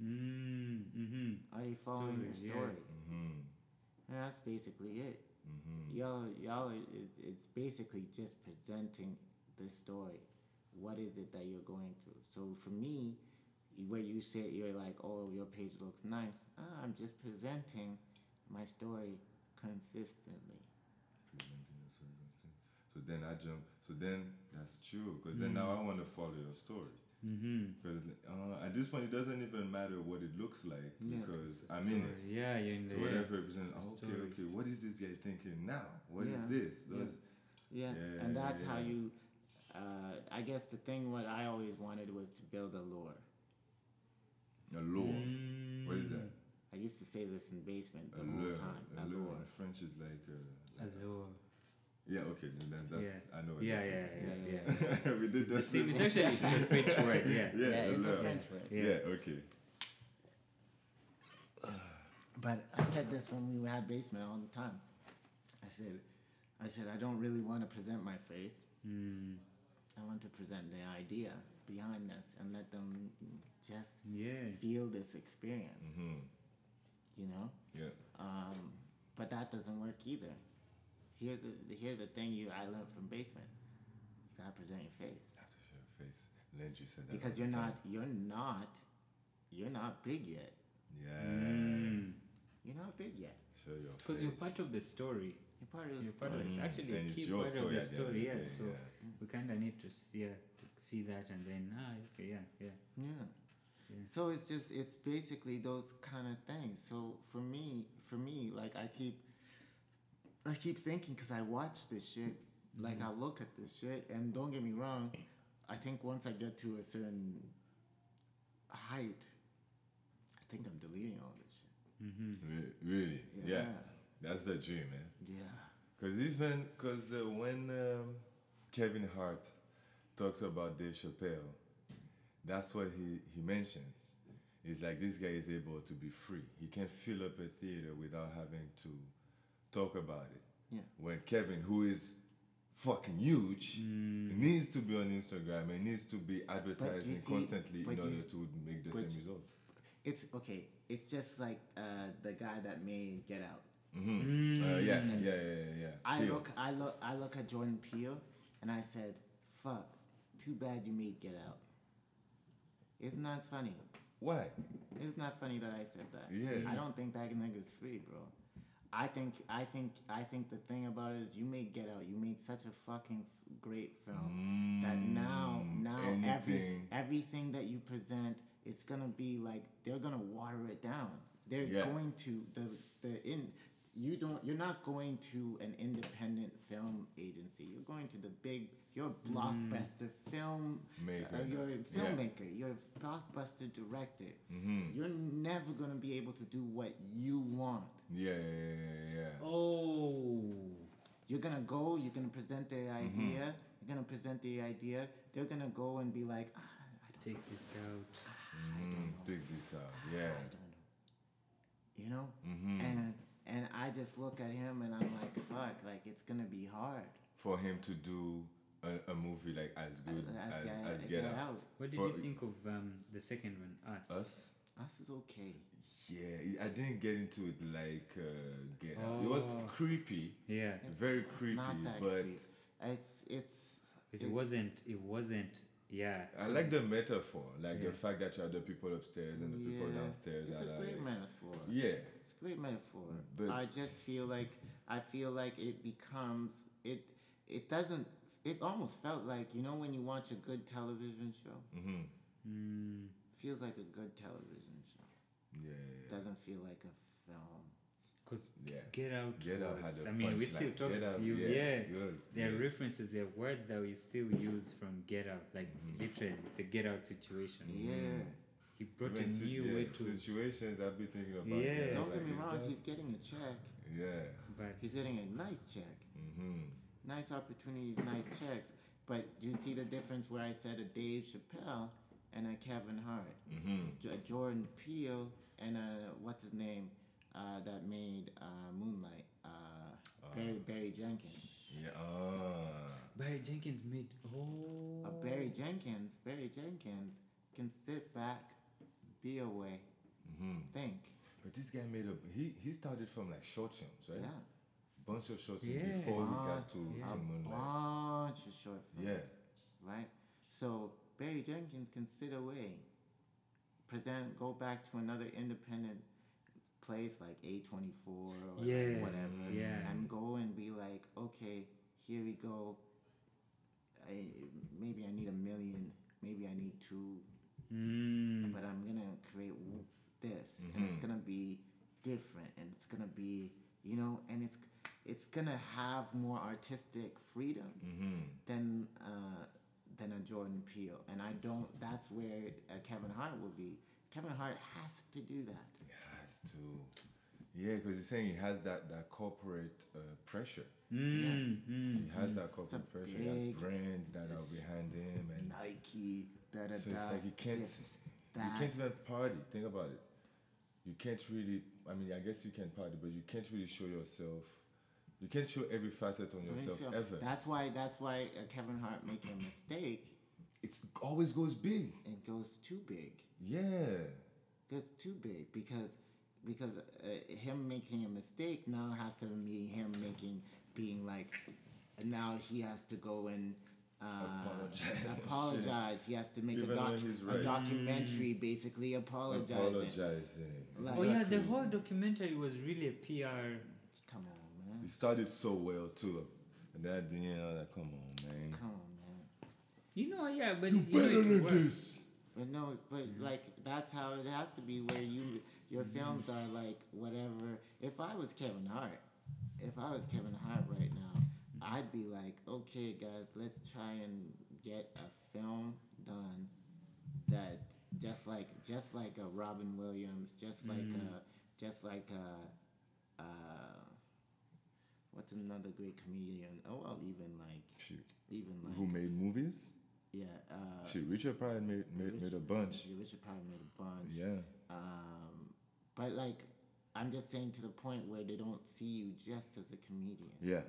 Are they following your story? And that's basically it. Y'all are, it's basically just presenting the story. What is it that you're going through? So for me, where you say you're like, oh, your page looks nice. I'm just presenting my story consistently. Presenting your story consistently. So then I jump. So then that's true. Because then now I want to follow your story. Because at this point it doesn't even matter what it looks like, because I mean it. Yeah, you're in the, so whatever represents. Oh, okay. What is this guy thinking now? What is this? And that's how you. I guess the thing what I always wanted was to build a lore. A lore. What is that? I used to say this in basement the whole time. A lore. In French is like a lore. Yeah, okay, that's, I know what yeah. We did that. It's actually a French word, it's a French word. Yeah, okay. But I said this when we had basement all the time. I said, I don't really want to present my face. I want to present the idea behind this and let them just feel this experience. You know? Yeah. But that doesn't work either. Here's the thing I learned from basement. You gotta present your face. You have to show your face. Lynch, you said that. Because you're not big yet. Yeah. You're not big yet. Show your face. Because you're part of the story. You're part of the story. It's actually a key part of the story. Yeah. So we kind of need to see that and then Yeah. So it's basically those kind of things. So for me, like I keep thinking, because I watch this shit, like I look at this shit, and don't get me wrong, I think once I get to a certain height, I think I'm deleting all this shit. Mm-hmm. Really? Yeah. That's the dream, man. Yeah. Because when Kevin Hart talks about Dave Chappelle, that's what he mentions. It's like this guy is able to be free. He can fill up a theater without having to talk about it. Yeah. When Kevin, who is fucking huge, needs to be on Instagram and needs to be advertising constantly in order to make the same results. It's okay. It's just like the guy that made Get Out. Mm-hmm. Yeah. I look at Jordan Peele, and I said, "Fuck, too bad you made Get Out. It's not funny." Why? It's not funny that I said that. Yeah. I don't think that nigga's free, bro. I think the thing about it is you made Get Out. You made such a fucking great film that now everything that you present, it's gonna be like they're gonna water it down. They're going to you're not going to an independent film agency. You're going to your blockbuster filmmaker, your blockbuster director. Mm-hmm. You're never gonna be able to do what you want. Yeah. Oh. You're gonna go. You're gonna present the idea. Mm-hmm. They're gonna go and be like, take this out. Yeah. I don't know. You know? Mm-hmm. And I just look at him and I'm like, fuck, like it's gonna be hard. For him to do a movie like as good as Get Out. What did you think of the second one, Us? Us is okay. Yeah, I didn't get into it like Get Out. It was creepy. Yeah. Very creepy. Not that creepy. It wasn't. Yeah, I like the metaphor, the fact that you have the people upstairs and the people downstairs. It's a great metaphor. Yeah, it's a great metaphor. But I just feel like it becomes it. It doesn't. It almost felt like when you watch a good television show. Mm-hmm. Feels like a good television show. Yeah. Doesn't feel like a film. Cause Get Out. We still talk. There are references, there are words that we still use from Get Out. Like literally, it's a Get Out situation. Yeah, he brought a new way to situations. I've been thinking about. Yeah, don't get me wrong. He's getting a check. Yeah, but he's getting a nice check. Mm-hmm. Nice opportunities, nice checks. But do you see the difference where I said a Dave Chappelle and a Kevin Hart, a Jordan Peele and a what's his name? That made Moonlight. Barry Jenkins. Yeah. Barry Jenkins made. Oh. Barry Jenkins can sit back, be away, think. But this guy made he started from like short films, right? Yeah. Bunch of short films before he got to Moonlight. Bunch of short films. Yeah. Right. So Barry Jenkins can sit away, go back to another independent place like A24 or whatever and go and be like, okay, here we go. Maybe I need 1 million, maybe I need 2, but I'm gonna create this and it's gonna be different and it's gonna be and it's gonna have more artistic freedom than a Jordan Peele. And I don't that's where Kevin Hart will be. Kevin Hart has to do that. He has to. Yeah, because he's saying he has that corporate pressure. He has that corporate pressure. He has brands that are behind him. And Nike, da-da-da. So it's like you can't even party. Think about it. You can't really, I guess you can party, but you can't really show yourself. You can't show every facet on yourself ever. That's why Kevin Hart making a mistake. It always goes big. It goes too big. Yeah. Goes too big because him making a mistake now has to be him being like, now he has to go and apologize. He has to make a documentary basically apologizing. Like, the whole documentary was really a PR. Come on, man. It started so well too, and then at the end, I was like, come on, man. But you better do this. But that's how it has to be. Where your films are like whatever. If I was Kevin Hart right now, I'd be like, okay, guys, let's try and get a film done that just like Robin Williams, just like what's another great comedian? Oh, well, even like who made movies? Yeah. Richard Pryor made a bunch. Richard Pryor made a bunch. Yeah. But like, I'm just saying to the point where they don't see you just as a comedian. Yeah.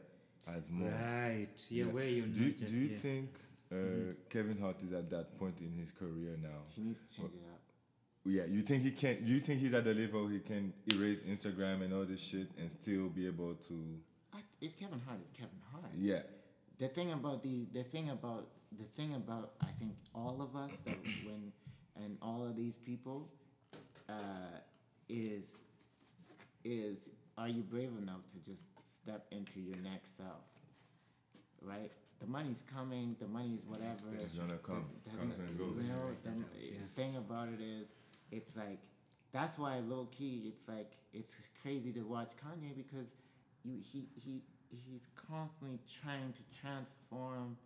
As more. Right. Yeah. Where you're not just. Do you think Kevin Hart is at that point in his career now? He needs to change it up. Yeah. You think he can? You think he's at the level he can erase Instagram and all this shit and still be able to? It's Kevin Hart. It's Kevin Hart. Yeah. The thing about I think all of us that and all of these people is are you brave enough to just step into your next self, right? The money's coming. The money's whatever. It's gonna come. The thing about it is, it's like that's why low key. It's like it's crazy to watch Kanye because he's constantly trying to transform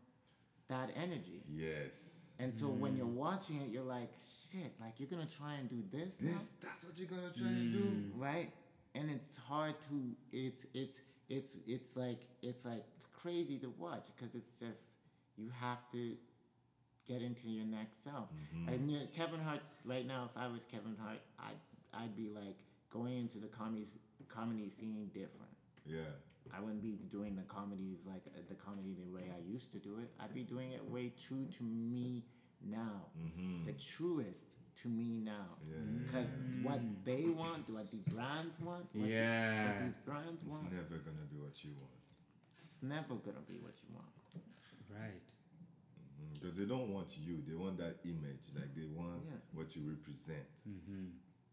that energy. Yes. And so when you're watching it, you're like, shit, like you're going to try and do this now? That's what you're going to try and do. Right? And it's hard to, it's like crazy to watch because it's just, you have to get into your next self. Mm-hmm. And Kevin Hart, right now, if I was Kevin Hart, I'd be like going into the comedy scene different. Yeah. I wouldn't be doing the comedies the way I used to do it. I'd be doing it way true to me now. Mm-hmm. The truest to me now. Because what they want, what the brands want, what these brands want. It's never going to be what you want. It's never going to be what you want. Right. Because they don't want you. They want that image. Like they want what you represent. Mm-hmm.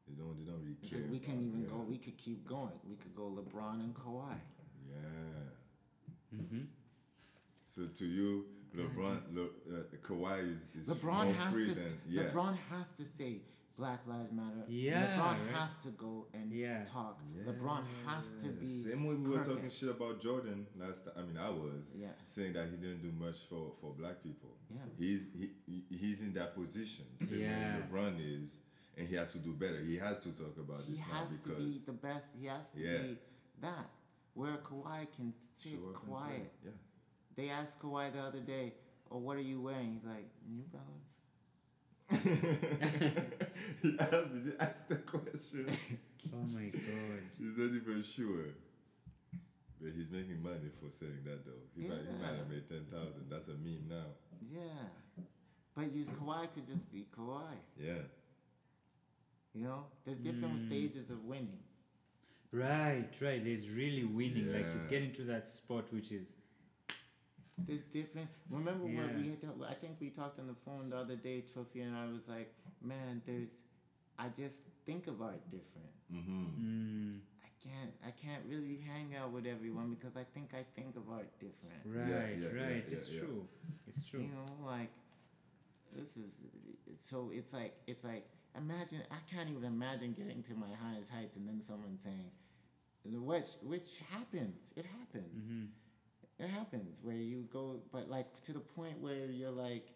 They don't really care. We can even go. We could keep going. We could go LeBron and Kawhi. Yeah. Mm-hmm. So to you, Kawhi is LeBron more free than... Yeah. LeBron has to say Black Lives Matter. Yeah. LeBron has to go and talk. Yeah. LeBron has to be same way we were talking shit about Jordan last time. I mean, I was saying that he didn't do much for black people. Yeah. He's in that position. Same way LeBron is, and he has to do better. He has to talk about this now because... He has to be the best. He has to be that. Where Kawhi can sit quiet. Yeah. They asked Kawhi the other day, "Oh, what are you wearing?" He's like, "New Balance." He asked, did you ask the question? Oh my God. He's not even sure. But he's making money for saying that though. He might have made 10,000. That's a meme now. Yeah. But Kawhi could just be Kawhi. Yeah. You know, there's different stages of winning. Right. There's really winning. Yeah. Like you get into that spot, which is. There's different. Remember when we had I think we talked on the phone the other day, Trophy, and I was like, "Man, there's." I just think of art different. Mm-hmm. I can't really hang out with everyone because I think of art different. Right. Yeah, it's true. It's true. You know, like, this is. So it's like. Imagine, I can't even imagine getting to my highest heights and then someone saying, which happens. It happens. Mm-hmm. It happens where you go, but like to the point where you're like,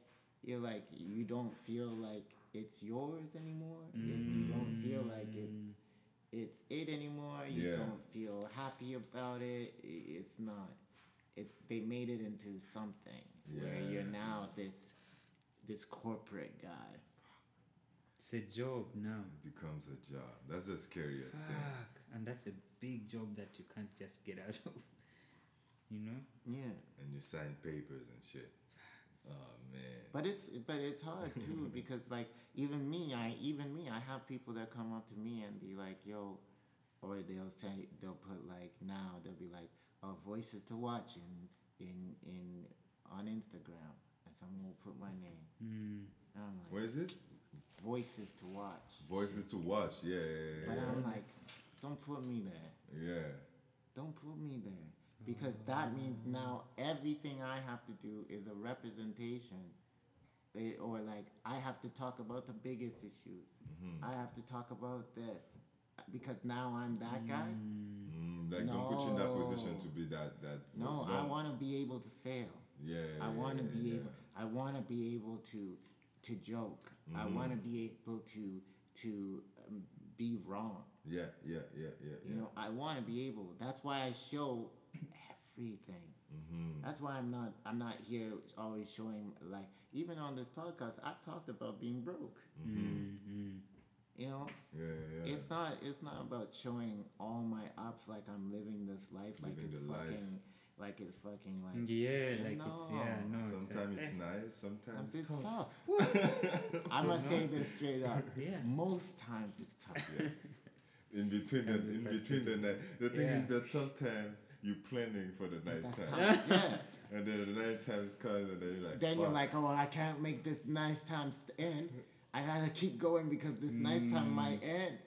you don't feel like it's yours anymore. Mm. You don't feel like it's it anymore. You don't feel happy about it. It's not. They made it into something where you're now this corporate guy. It's a job now. It becomes a job. That's the scariest thing. And that's a big job that you can't just get out of. You know? Yeah. And you sign papers and shit. Oh man. But it's hard too because like even me, I have people that come up to me and be like, yo, or they'll be like, oh, voices to watch in on Instagram, and someone will put my name. Mm. And I'm like, what is it? Voices to watch. Voices to watch, yeah. But I'm like, don't put me there. Yeah. Don't put me there. Because that means now everything I have to do is a representation. Or like, I have to talk about the biggest issues. Mm-hmm. I have to talk about this. Because now I'm that guy. Mm-hmm. Like, don't put you in that position to be that. No, I want to be able to fail. Yeah. I want to be able to... to joke. Mm-hmm. I want to be able to be wrong. Yeah. You know, I want to be able. That's why I show everything. Mm-hmm. That's why I'm not here always showing, like, even on this podcast, I've talked about being broke. Mm-hmm. You know? Yeah. It's not about showing all my ups like I'm living this life, like it's fucking yeah, like no. It's yeah, no. Sometimes it's nice, sometimes it's tough. I must say this straight up. Yeah. Most times it's tough. Yes. In between the night. The thing is, the tough times you're planning for the nice times. Yeah. And then the night times comes and then you're like. Then you're like, oh, I can't make this nice times end. I gotta keep going because this nice time might end.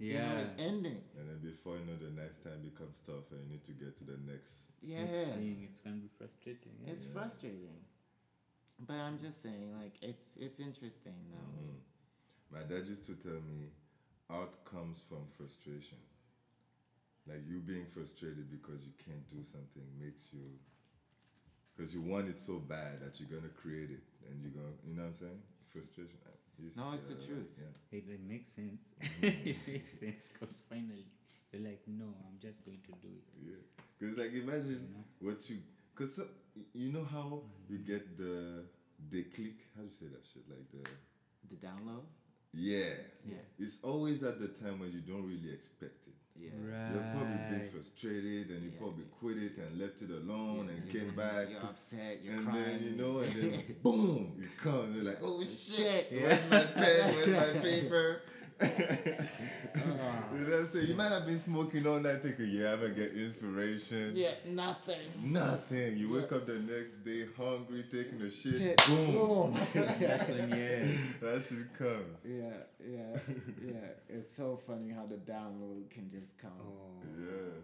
Yeah, you know, it's ending. And then before you know, the next time becomes tough, and you need to get to the next thing. It's gonna be frustrating. Yeah. It's frustrating, but I'm just saying, like, it's interesting now. Mm-hmm. My dad used to tell me, "Out comes from frustration." Like, you being frustrated because you can't do something makes you, because you want it so bad that you're gonna create it, and you're gonna, you know what I'm saying? Frustration. No, it's the truth. Yeah. It makes sense. Mm-hmm. It makes sense because finally you're like, no, I'm just going to do it. Yeah, because like imagine you know how you get the click. How do you say that shit? Like the download. Yeah. It's always at the time when you don't really expect it. Yeah, right. You're probably being frustrated, and you probably quit it and left it alone and came back. You're upset. You're crying. And then and then boom, it comes. You're like, oh shit! Yeah. Where's my pen? Where's my paper? You know what I'm saying? You might have been smoking all night, thinking, yeah, I'm gonna get inspiration. Yeah, nothing. You wake up the next day hungry, taking the shit. Boom. That's when that shit comes. Yeah. It's so funny how the download can just come. Oh. Yeah.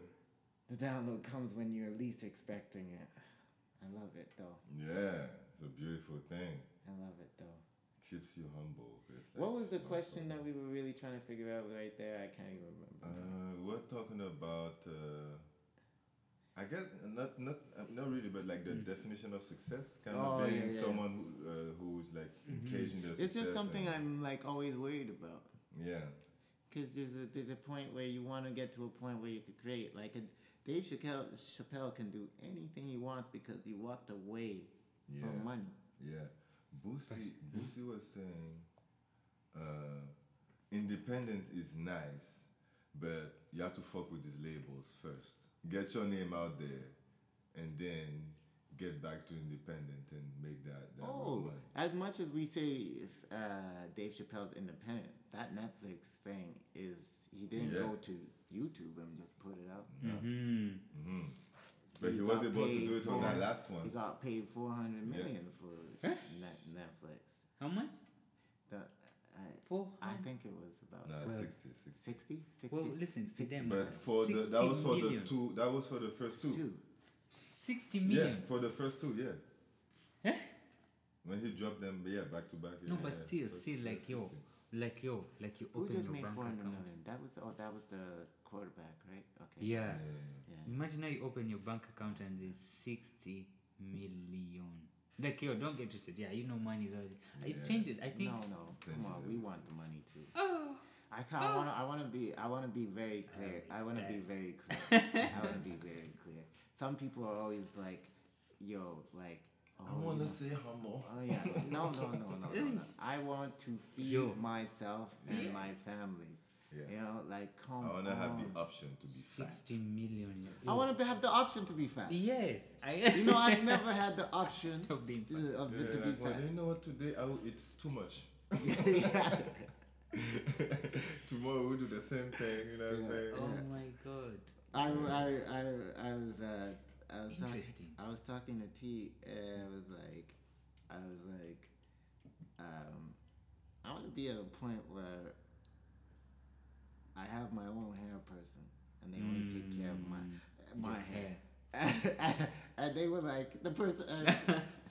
The download comes when you're least expecting it. I love it though. Yeah, it's a beautiful thing. I love it though. Keeps you humble. What was the question that we were really trying to figure out right there? I can't even remember. We're talking about, I guess not really, but like the definition of success, kind of being someone who's like engaged in their success. It's just something I'm like always worried about. Yeah. Because there's a point where you want to get to a point where you could create. Like Dave Chappelle can do anything he wants because he walked away from money. Yeah. Boosie was saying, independent is nice, but you have to fuck with these labels first. Get your name out there, and then get back to independent and make that. Money. As much as we say Dave Chappelle's independent, that Netflix thing is he didn't go to YouTube and just put it out. No. Mm-hmm. But he was able to do it on that last one. He got paid $400 million for Netflix. How much? I think it was about 60. Well, listen, 60 them. But that was for the first two. 60 million. Yeah, for the first two. Yeah. Huh? When he dropped them, back to back. Yeah, no, but still, like you open your bank account. Who just made $400 million? That was the quarterback, right? Okay. Yeah. Imagine now you open your bank account and there's 60 million. Like, yo, don't get interested. Yeah, you know, money is always. Yeah. It changes. I think. No. Come on, we want the money too. Oh. I want to be very clear. I want to be very clear. Some people are always like, yo, like. Oh, I want to say humble. Oh, yeah. No. I want to feed myself and my families. Yeah. You know, like, come on. I want to have the option to be 60 million. Yes. I want to have the option to be fat. Yes. You know, I've never had the option of being fat. To be fat. You know what? Today I will eat too much. Tomorrow we'll do the same thing. You know what I'm saying? Oh, my God. I was talking to T, and I was like, I want to be at a point where I have my own hair person, and they want to take care of my hair. And they were like, the person.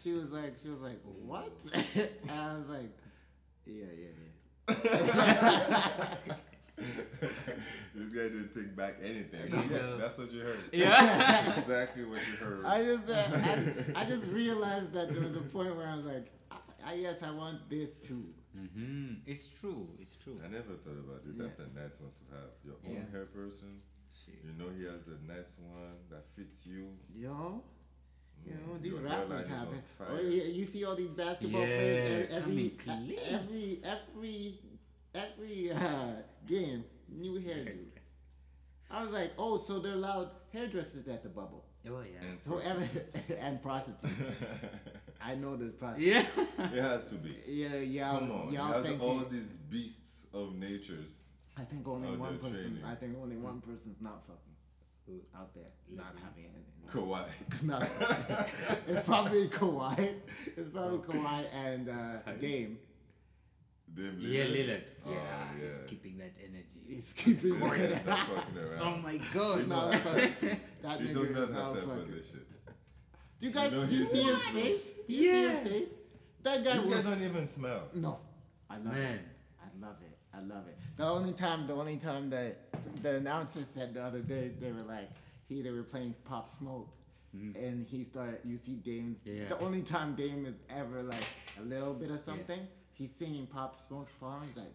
She was like, what? And I was like, yeah. This guy didn't take back anything. Yeah, that's what you heard. Yeah, exactly what you heard. I just realized that there was a point where I was like, I yes, I want this too. Mm-hmm. It's true. It's true. I never thought about it. That's a nice one to have. Your own hair person. Shit. You know he has the nice one that fits you. Yo. You know, these rappers have it. Oh, you see all these basketball players every game, new hairdo. I was like, oh, so they're allowed hairdressers at the bubble. Oh, yeah. And so prostitutes. And prostitutes. I know there's prostitutes. Yeah. It has to be. Yeah, yeah. Come on. Y'all think all these beasts of natures. I think only one person. Training. I think only one person's not fucking. Out there, not having anything. Kawhi. It's probably Kawhi. It's probably Kawhi and Dame. Lillard. Oh, yeah, he's keeping that energy. He's keeping that energy. Oh my god. He's not fucking. That nigga is not fucking. Do you guys see his face? You see his face? That guy doesn't even smell. No. I love it. I love it. I love it. The only time that the announcer said the other day, they were like, they were playing Pop Smoke, and he started. You see, Dame's the only time Dame is ever like a little bit of something. Yeah. He's singing Pop Smoke's falling, like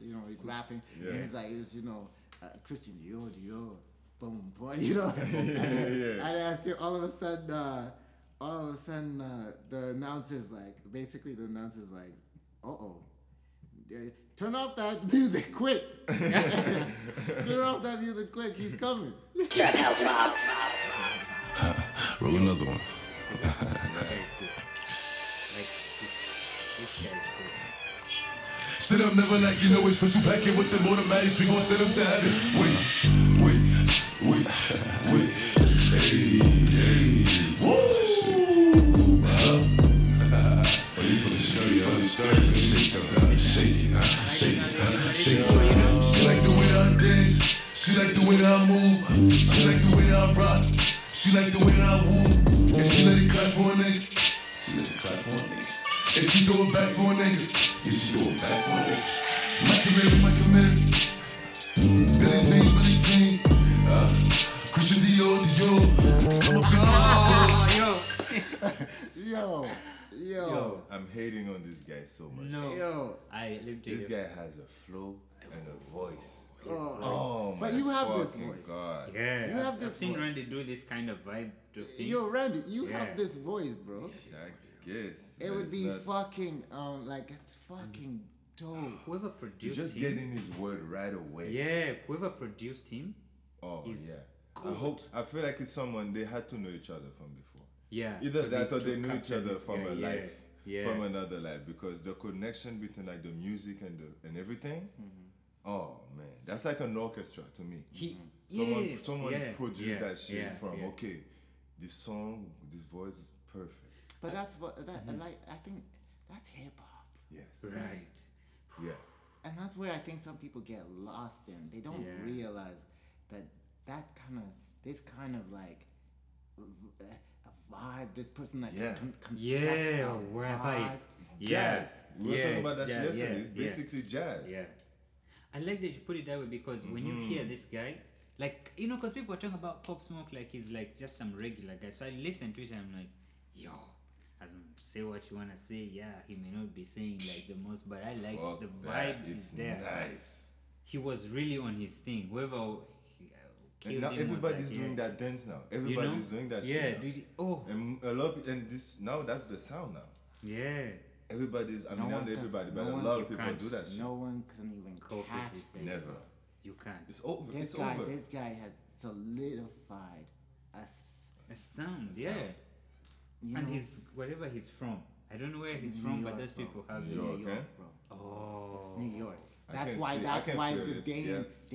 you know, he's rapping. Yeah. And he's like, it's Christian Dior, boom, boy, you know. And after all of a sudden, the announcer's like, oh. Turn off that music quick. Turn off that music quick. He's coming. Roll another one. This guy's good. This guy's good. Sit up, never like you know it's put you back in with the automatics. We gon' set up to have it. Wait. Hey. Woo! Are you gonna show you all the story? Shady. She like the way that I dance. She like the way that I move. She like the way that I rock. She like the way that I woo. And she let it clap for a nigga. And she throw it back for a nigga. Mike and Mary. Billy Jean. Christian Dior. I'm up in all the stores. Yo, I'm hating on this guy so much. No. Yo. This guy has a flow and a voice. Oh but you have this voice. God. Yeah. You have this voice. I've seen Randy do this kind of vibe to things. Yo, Randy, you have this voice, bro. Yes. It would be fucking it's fucking dope. Whoever produced him. Just getting his word right away. Yeah, whoever produced him. Oh yeah. Good. I feel like it's someone they had to know each other from before. Yeah, either that or they knew each other from a life, from another life, because the connection between like the music and everything. Mm-hmm. Oh man, that's like an orchestra to me. Someone produced that shit from. Yeah. Okay, this song, this voice is perfect. But that's what I think. That's hip hop. Yes. Right. Yeah. And that's where I think some people get lost in. They don't realize that kind of like. Vibe, this person that can construct our vibe. Jazz. We were talking about that yesterday. It's basically jazz. Yeah. I like that you put it that way because when you hear this guy, like, you know, because people are talking about Pop Smoke like he's like just some regular guy. So I listen to it and I'm like, yo, say what you want to say. Yeah, he may not be saying like the most, but I like the vibe is there. Nice. He was really on his thing. Whoever. And now everybody's doing that dance now. Everybody's doing that shit now. And a lot of, and this now that's the sound now. Yeah. Everybody's a lot of people do that shit. No one can even catch this thing. Never. You can't. It's over. This guy has solidified a sound. Yeah. And he's wherever he's from. I don't know where he's from, but those people have New York, bro. Oh. It's New York. That's why the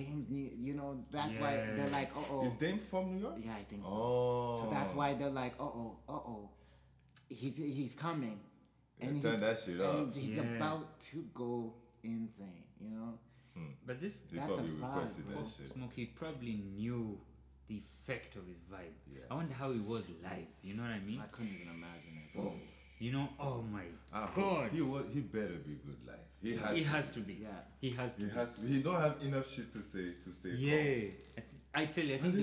Dame, you know, that's why they're like, uh-oh. Is Dame from New York? Yeah, I think so. Oh. So that's why they're like, uh-oh. He's coming. And turn that shit up. And he's about to go insane, you know? Hmm. But that's a vibe. Pop Smoke, he probably knew the effect of his vibe. Yeah. I wonder how he was live, you know what I mean? I couldn't even imagine it. Oh. You know, oh my God! He better be good life. He has to be. Yeah. He has to be. He don't have enough shit to say to stay. Yeah, calm. Actually, I think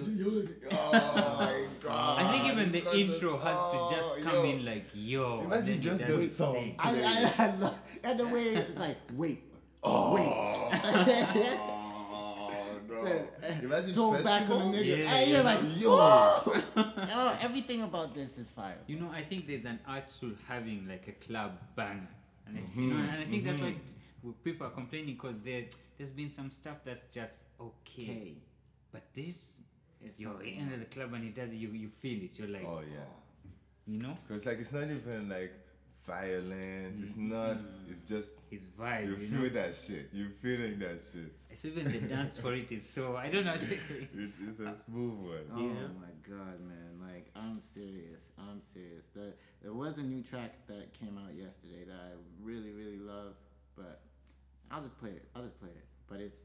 oh my god! I think even the intro has to just come in like yo. Imagine just the song. I love and the way it's like wait. Imagine throw back on the nigga. Yeah, you're like, yo. Oh, everything about this is fire. You know, I think there's an art to having like a club banger, and mm-hmm. you know, and I think mm-hmm. that's why people are complaining because there's been some stuff that's just okay. But this, it's you're okay. in the club and it does you feel it. You're like, oh yeah, you know, because like it's not even like violent. Mm-hmm. It's not. It's just his vibe. You feel know? That shit. You're feeling that shit. It's even the dance for it is so. I don't know. It's a smooth one. Oh yeah. My god, man! Like I'm serious. There was a new track that came out yesterday that I really really love, but I'll just play it. But it's.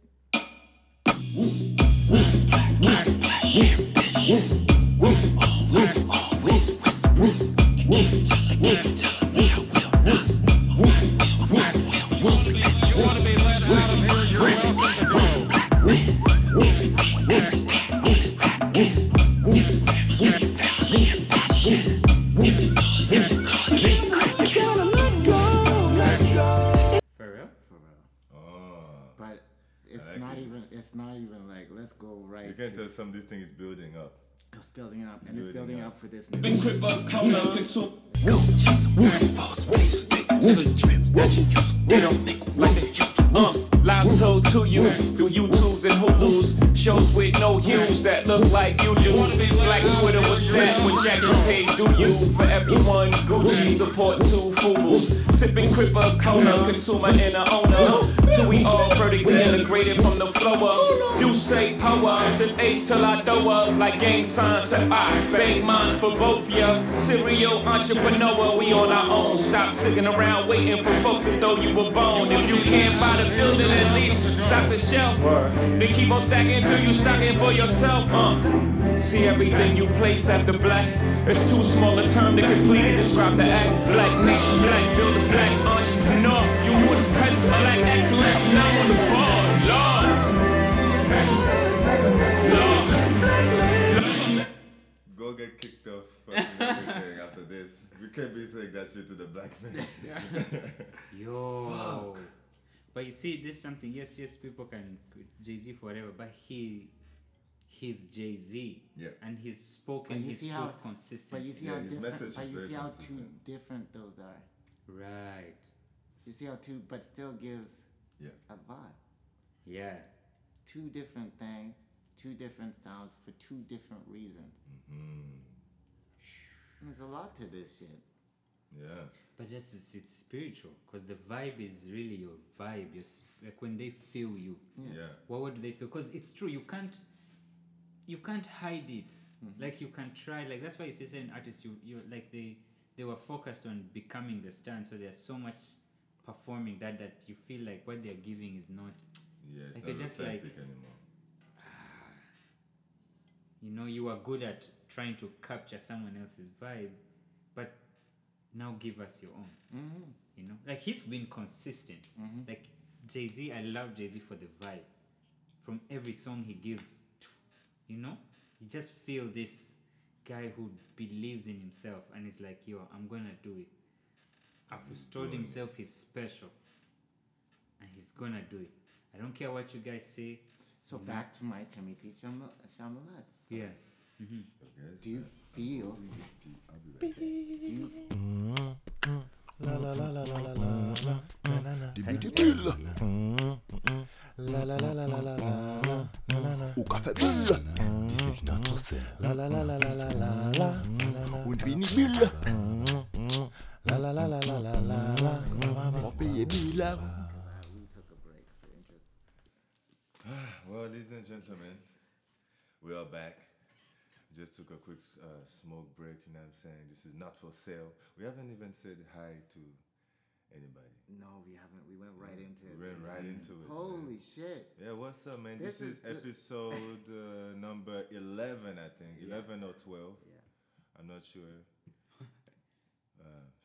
Some of this thing is building up. It's building up, and it's building up for this. Been quick, but come on, pick some. Go chase a false waste. Stick to the drip that you used. They don't make one that used to run. Lies told to you through YouTubes and Hulus. Shows with no hues that look like you do. Like Twitter was that when Jack is paid. Do you for everyone? Gucci support two fools. Sipping quick, but Kona. Consumer and a owner. Till we all vertically integrated from the flow up. You say power, sip ace till I throw up. Like gang signs, said I bang minds for both ya. Serial entrepreneur, we on our own. Stop sitting around waiting for folks to throw you a bone. If you can't buy the building, at least stock the shelf. Then keep on stacking till you stocking for yourself. See everything you place after black. It's too small a term to completely describe the act. Black nation, black builder, black entrepreneur. You were the president, black excellence. Let's not on the ball, Lord. Go get kicked off fucking after this. We can't be saying that shit to the black man. Yo. Fuck. But you see, this is something, yes, people can Jay-Z forever, but he's Jay-Z. Yeah. And he's spoken his truth consistently. But you see how two different those are. Right. You see how two, but still gives... Yeah. A vibe. Yeah. Two different things, two different sounds for two different reasons. Mm-hmm. There's a lot to this shit. Yeah. But just it's spiritual because the vibe is really your vibe. Like when they feel you. Yeah. What do they feel? Because it's true. You can't hide it. Mm-hmm. Like you can try. Like that's why you see certain artists. You like they were focused on becoming the star. So there's so much. Performing that you feel like what they're giving is not it's like not they're just like anymore. You know you are good at trying to capture someone else's vibe, but now give us your own. Mm-hmm. You know, like he's been consistent. Mm-hmm. Like Jay-Z, I love Jay-Z for the vibe from every song he gives. You know, you just feel this guy who believes in himself and is like, yo, I'm gonna do it. He's told himself he's special and he's gonna do it. I don't care what you guys say. So back to my Timothée Chalamet. Yeah. Mm-hmm. Do you feel? La la la la la la la la la la la la This is not La la la la la la la La la la la la la la la. We took a break, so interesting. Well, ladies and gentlemen, we are back. Just took a quick smoke break, you know what I'm saying? This is not for sale. We haven't even said hi to anybody. No, we haven't. We went right into it. Holy shit. Yeah, what's up, man? This is episode number 11, I think. Yeah. 11 or 12. Yeah. I'm not sure.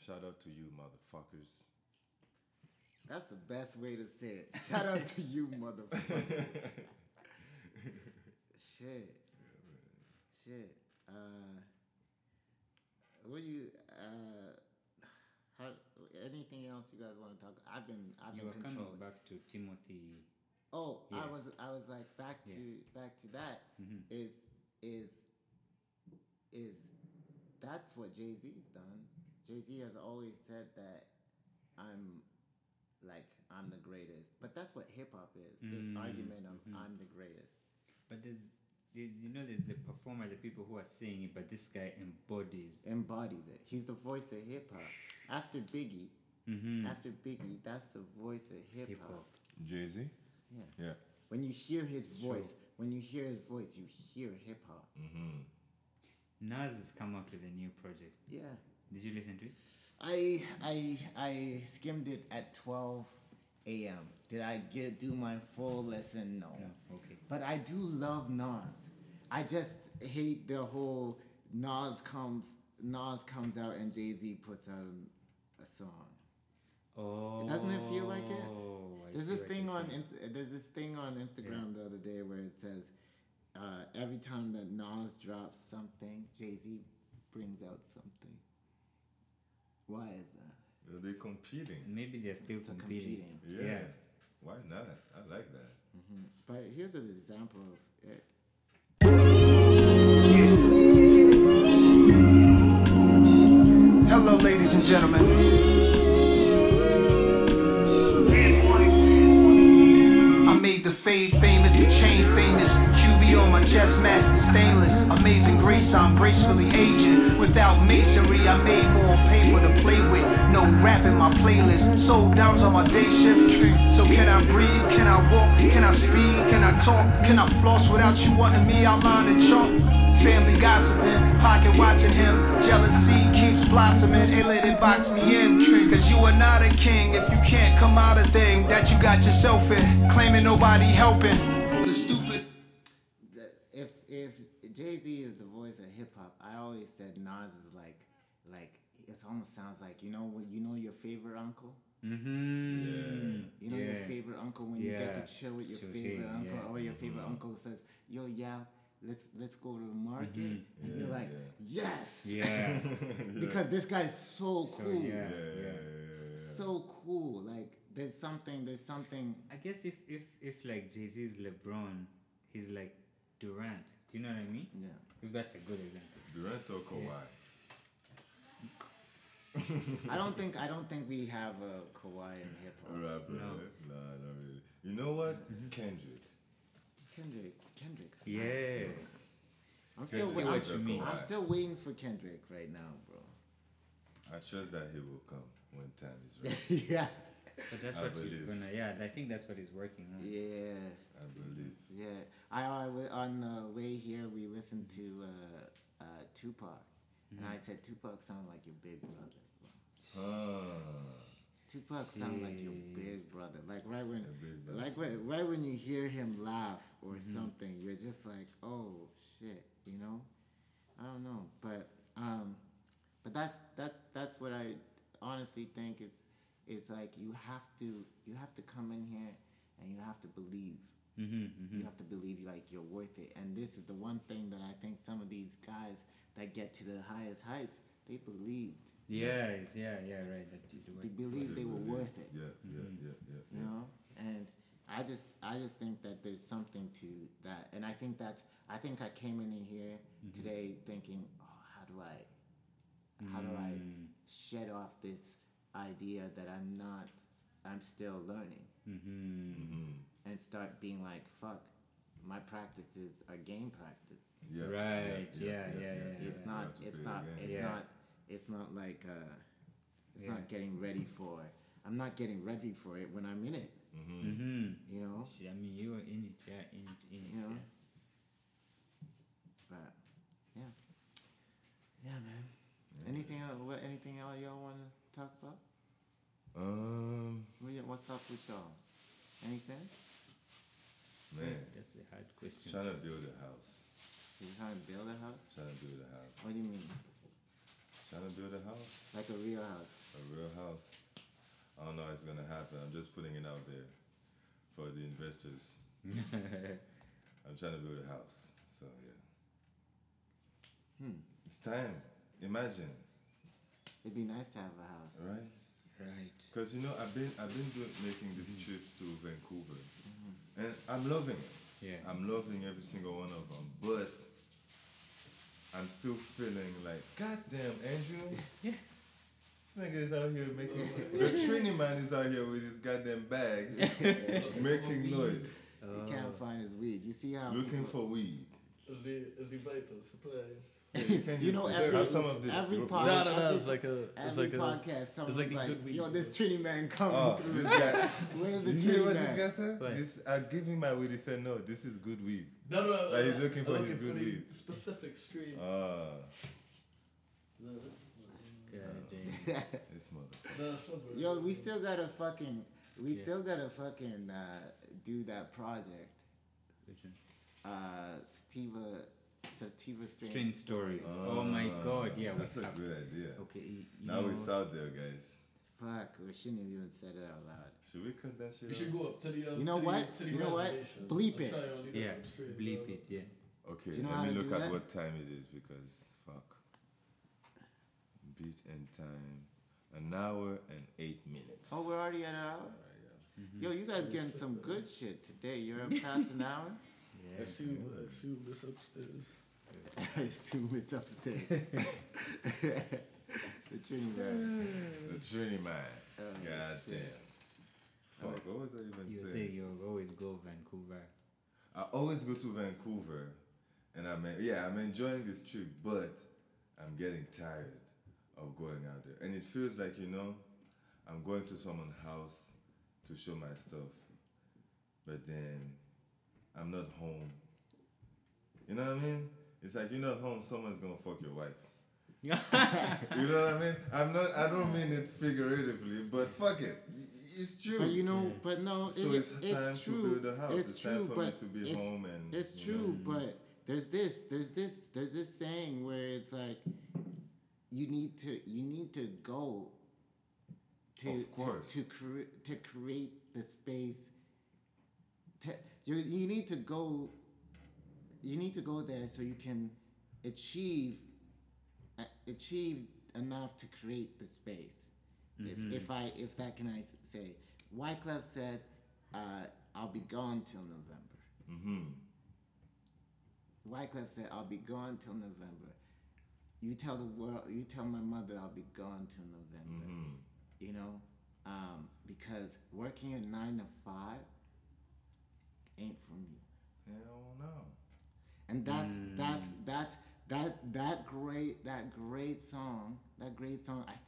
Shout out to you, motherfuckers. That's the best way to say it. Shout out to you, motherfuckers. Shit. Shit. Yeah, man. Shit. What do you how, anything else you guys want to talk? I've been controlling. You were coming back to Timothée. Oh, yeah. I was like back to that. Mm-hmm. Is that's what Jay-Z's done. Jay-Z has always said that I'm the greatest. But that's what hip hop is. This argument of I'm the greatest. But there's the performers, the people who are saying it, but this guy embodies it. He's the voice of hip hop. After Biggie, that's the voice of hip hop. Jay-Z? Yeah. When you hear his voice, you hear hip hop. Mm-hmm. Nas has come up with a new project. Yeah. Did you listen to it? I skimmed it at 12 a.m. Did I do my full lesson? No. Okay. But I do love Nas. I just hate the whole Nas comes out and Jay-Z puts out a song. Oh. Doesn't it feel like it? There's this thing on Instagram the other day where it says every time that Nas drops something, Jay-Z brings out something. Why is that? Are they competing? Maybe they're still competing. Yeah. Why not? I like that. Mm-hmm. But here's an example of it. Hello, ladies and gentlemen. The fade famous, the chain famous, QB on my chest, master stainless, amazing grace, I'm gracefully aging, without masonry, I made more paper to play with, no rap in my playlist, sold downs on my day shift, so can I breathe, can I walk, can I speak, can I talk, can I floss without you wanting me, I line the chalk. Family gossiping, pocket watching him. Jealousy keeps blossoming, ain't let it box me in. Cause you are not a king if you can't come out a thing that you got yourself in. Claiming nobody helping. Stupid. If Jay-Z is the voice of hip hop, I always said Nas is like it almost sounds like you know your favorite uncle. Mm-hmm. Yeah. You know your favorite uncle when you get to chill with your favorite uncle, or your favorite uncle says, "Yo, yeah. Let's go to the market," and you're like, yes, because this guy's so cool, so cool. Like there's something. I guess if like Jay-Z's LeBron, he's like Durant. Do you know what I mean? Yeah. If that's a good example. Durant or Kawhi. Yeah. I don't think we have a Kawhi in hip hop. Right, no, not really. You know what? Kendrick's nice. Yes. Bro. I'm still waiting for Kendrick right now, bro. I trust that he will come when time is right. Yeah. But that's what he's gonna. Yeah, I think that's what he's working on. Yeah. I believe. Yeah. On the way here we listened to Tupac, and I said Tupac sounds like your big brother. Bro. Tupac sounds like your big brother. Like right when you hear him laugh or something, you're just like, oh shit, you know? I don't know. But that's what I honestly think it's like you have to come in here and you have to believe. You have to believe like you're worth it. And this is the one thing that I think some of these guys that get to the highest heights, they believed. Right. They believed they were worth it. Yeah. You know, and I just think that there's something to that, and I think I came in here today thinking, oh, how do I shed off this idea that I'm still learning, and start being like, fuck. My practices are game practice. Yeah. Right. Yeah. It's not getting ready for it. I'm not getting ready for it when I'm in it. You know? I mean, you are in it. Yeah, in it. You know? But, yeah, man. Yeah. Anything else y'all want to talk about? What's up with y'all? Anything? Man. That's a hard question. Trying to build a house. You're trying to build a house? Trying to build a house. What do you mean? Trying to build a house. Like a real house. A real house. I don't know how it's going to happen. I'm just putting it out there for the investors. I'm trying to build a house. So It's time. Imagine. It'd be nice to have a house. Right? Right. Because, you know, I've been making these trips to Vancouver. Mm-hmm. And I'm loving it. Yeah. I'm loving every single one of them. But I'm still feeling like, goddamn, Andrew. Yeah. This nigga is out here making the Trini man is out here with his goddamn bags making noise. He can't find his weed. You see how looking people, for weed. Is the vital supply. Yeah, you know, every podcast. No, it's like yo, this Trini man coming through. This guy. Where's the Trini man? You know what this guy said? Right. I give him my weed. He said, no, this is good weed. No. Like, he's looking for his good weed. Specific street. This motherfucker. Yo, we still gotta do that project. Sativa Strange Stories. Oh my God, yeah. That's a good idea. Okay. Now it's out there, guys. Fuck, we shouldn't have even said it out loud. Should we cut that shit out? We should go up to the... You know what? Bleep it. Yeah, bleep it, yeah. Okay, let me look at what time it is because, fuck. Beat and time. 1 hour and 8 minutes. Oh, we're already at an hour? Right, yeah. Mm-hmm. Yo, you guys getting some good shit today. You're up past an hour? Yeah, I assume it's upstairs. I assume it's upstairs. The Trini man. Oh, God shit. Damn. Fuck, what was I even saying? You say you always go Vancouver. I always go to Vancouver. And I'm enjoying this trip, but I'm getting tired of going out there. And it feels like, you know, I'm going to someone's house to show my stuff. But then... I'm not home. You know what I mean? It's like you're not home, someone's gonna fuck your wife. You know what I mean? I don't mean it figuratively, but fuck it. It's true. But you know, but no, so it's true. To build a house. It's true, time for me to be home and it's true, know. But there's this saying where it's like you need to go to create the space. You need to go there so you can achieve enough to create the space. Mm-hmm. If I can say, Wyclef said, "I'll be gone till November." Mm-hmm. Wyclef said, "I'll be gone till November." You tell the world, you tell my mother, "I'll be gone till November." Mm-hmm. You know, because working a 9 to 5. Ain't for me. Hell no. And that's that great song. I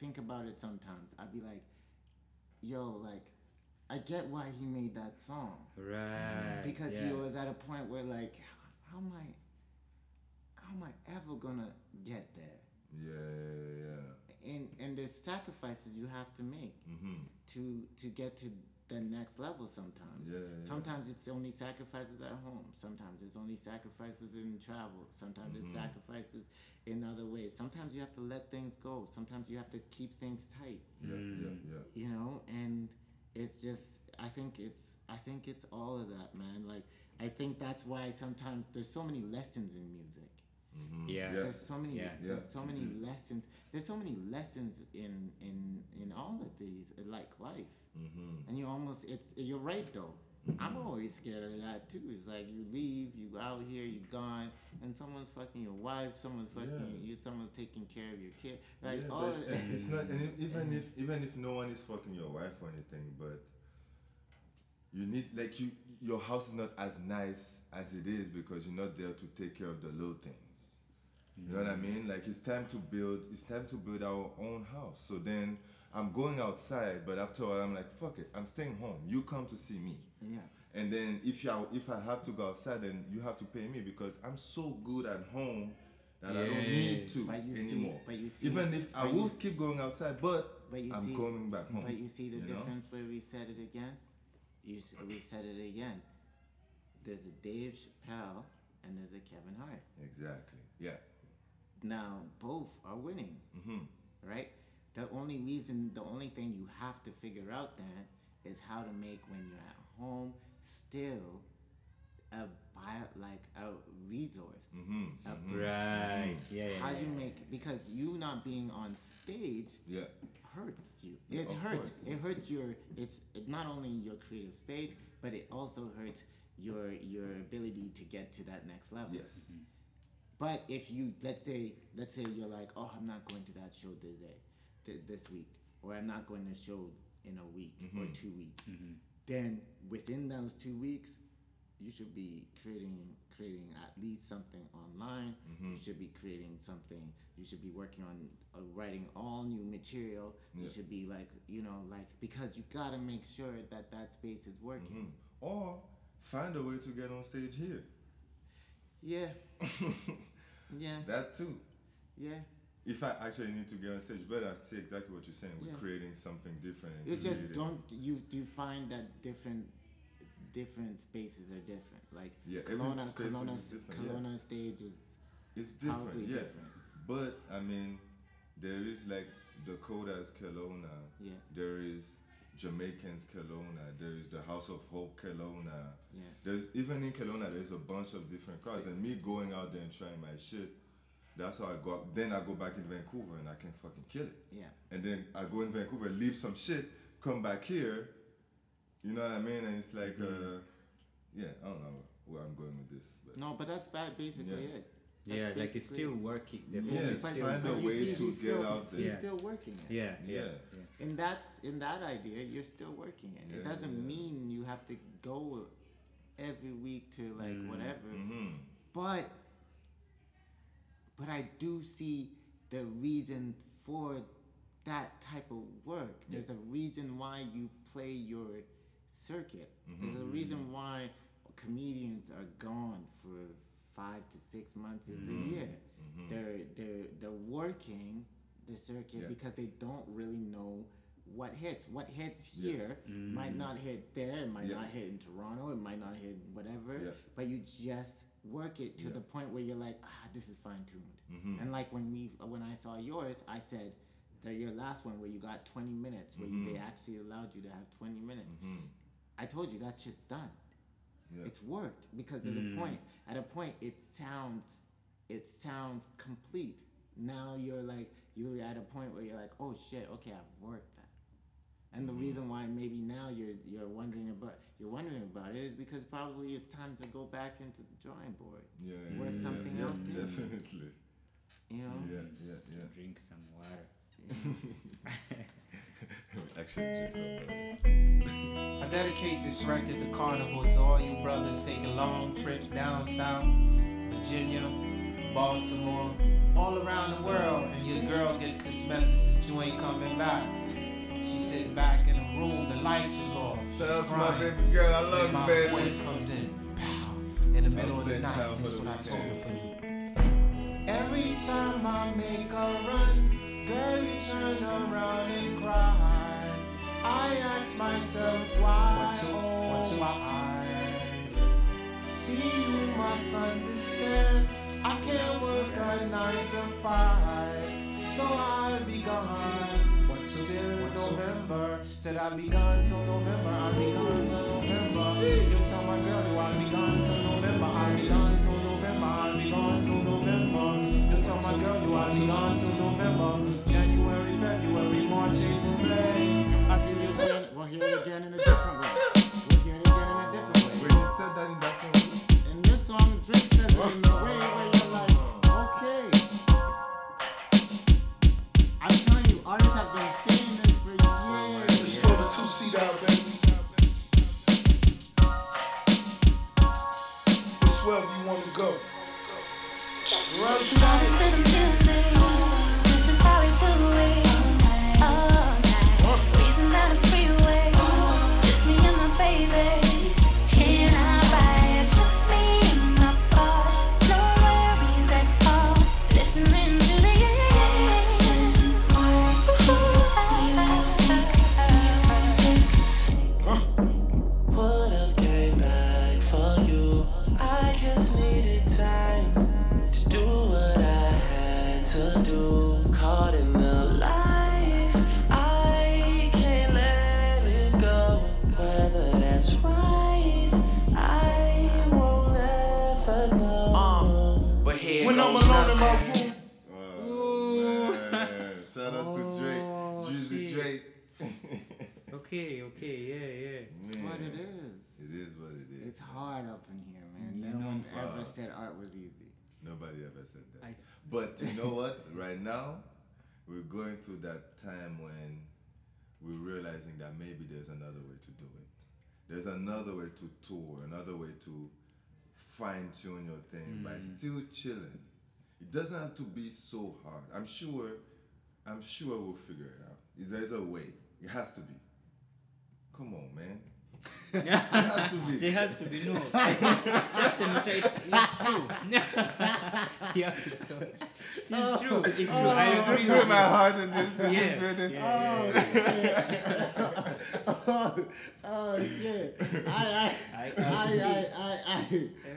think about it sometimes. I'd be like, yo, like, I get why he made that song. Right. Because he was at a point where like, how am I ever gonna get there? Yeah. And there's sacrifices you have to make to get to the next level sometimes. Yeah. Sometimes it's only sacrifices at home. Sometimes it's only sacrifices in travel. Sometimes it's sacrifices in other ways. Sometimes you have to let things go. Sometimes you have to keep things tight. Yeah. You know, and it's just I think it's all of that, man. Like I think that's why sometimes there's so many lessons in music. Mm-hmm. Yeah. There's so many lessons. There's so many lessons in all of these, like life. Mm-hmm. And you're right though. Mm-hmm. I'm always scared of that too. It's like you leave, you out here, you gone, and someone's fucking your wife, someone's fucking you, someone's taking care of your kid. Like all of that. It's not, and even if no one is fucking your wife or anything, but you need your house is not as nice as it is because you're not there to take care of the little things. Mm-hmm. You know what I mean? Like it's time to build our own house. So then I'm going outside, but after a while I'm like, fuck it, I'm staying home. You come to see me. Yeah. And then if I have to go outside, then you have to pay me because I'm so good at home that I don't need to anymore. Even if I will keep going outside, but I'm coming back home. But you see the difference where we said it again? We said it again. There's a Dave Chappelle and there's a Kevin Hart. Exactly, yeah. Now, both are winning, right? The only thing you have to figure out then is how to make when you're at home still a bio, like a resource. Mm-hmm. Right. Yeah. How do you make, because you not being on stage hurts you. It hurts. It hurts your, it's not only your creative space, but it also hurts your ability to get to that next level. Yes. Mm-hmm. But if you, let's say you're like, oh, I'm not going to that show today, this week, or I'm not going to show in a week or 2 weeks, then within those 2 weeks, you should be creating at least something online. Mm-hmm. You should be creating something. You should be working on writing all new material. Yeah. You should be because you gotta make sure that space is working. Mm-hmm. Or find a way to get on stage here. Yeah. Yeah. That too. Yeah. If I actually need to get on stage, but I see exactly what you're saying. We're creating something different. It's just do you find that different spaces are different. Like Kelowna stage is, it's different, different. But I mean, there is like Dakota's Kelowna. Yeah. There is Jamaican's Kelowna. There is the House of Hope Kelowna. Yeah. There's even in Kelowna there's a bunch of different cars. And me going out there and trying my shit, that's how I go out. Then I go back in Vancouver and I can fucking kill it. Yeah. And then I go in Vancouver, leave some shit, come back here. You know what I mean? And it's like, I don't know where I'm going with this. But no, but that's basically it. That's like it's still working. Find a way to get out there. He's still working it. Yeah. And that's, in that idea, you're still working it. It doesn't mean you have to go every week to whatever. Mm-hmm. But I do see the reason for that type of work. There's a reason why you play your circuit. Mm-hmm. There's a reason why comedians are gone for 5 to 6 months of the year. Mm-hmm. They're working the circuit because they don't really know what hits. What hits here might not hit there. It might not hit in Toronto. It might not hit whatever. Yeah. But you just work it to the point where you're like, this is fine tuned. Mm-hmm. And like when I saw yours, I said, your last one where you got 20 minutes, where they actually allowed you to have 20 minutes. Mm-hmm. I told you that shit's done. Yeah. It's worked because of the point. At a point, it sounds complete. Now you're at a point where you're like, oh shit, okay, I've worked that. And the reason why maybe now you're wondering about it is because probably it's time to go back into the drawing board. Work something else. Yeah, definitely. You know. Yeah. Drink some water. I dedicate this record, The Carnival, to all you brothers taking long trips down south, Virginia, Baltimore, all around the world, and your girl gets this message that you ain't coming back. She's sitting back in a room, the lights is off. Shout out to my baby girl, I love you, baby. My voice comes in, pow, in the middle of the night. That's what I told her for you. Every time I make a run, girl, you turn around and cry. I ask myself why, oh why. See, you must understand, I can't work a 9 to 5, so I'll be gone till November. Said I'll be gone till November. I'll be gone till November. You tell my girl you I'll be gone till November. I'll be gone till November. I'll be gone till November. Tell my girl you are gone till November, January, February, March, April, May. I see you again. We'll hear it again in a different way. Wait, he said that in that song. In this song, Drake said it in a way where you're like, okay. I'm telling you, artists have been saying this for years. Let's throw the two-seat out, baby. It's wherever you want to go. This is how we do music. This is how we do it. All night. Reason down the freeway. Just me and my baby. Can I ride? Just me and my boss. No worries at all. Listening to the actions. Music. Would've came back for you. I just needed time. Do what I had when I'm alone in my room. Ooh. Man. Shout out to Drake. Jeezy Drake. Okay, yeah. It's what it is. It is what it is. It's hard up in here, man. No one ever said art was easy. Nobody ever said that. But you know what? Right now, we're going through that time when we're realizing that maybe there's another way to do it. There's another way to tour, another way to fine-tune your thing by still chilling. It doesn't have to be so hard. I'm sure we'll figure it out. There's a way. It has to be. Come on, man. It has to be. It has to be. No. It's true. Yeah, it's true. I agree with you. My heart in this. Yeah. Oh shit!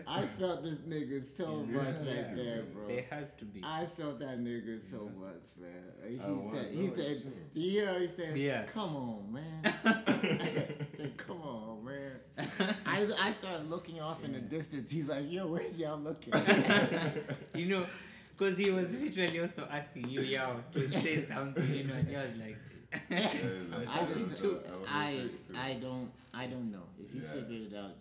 I felt this nigga so much right there, bro. It has to be. I felt that nigga so much, man. He said, "Do you hear?" He said, yeah. "Come on, man." I said, "Come on, man." I started looking off in the distance. He's like, "Yo, where's y'all looking?" You know, because he was literally also asking you, y'all, to say something. You know, and I was like. I don't know. If you figure it out,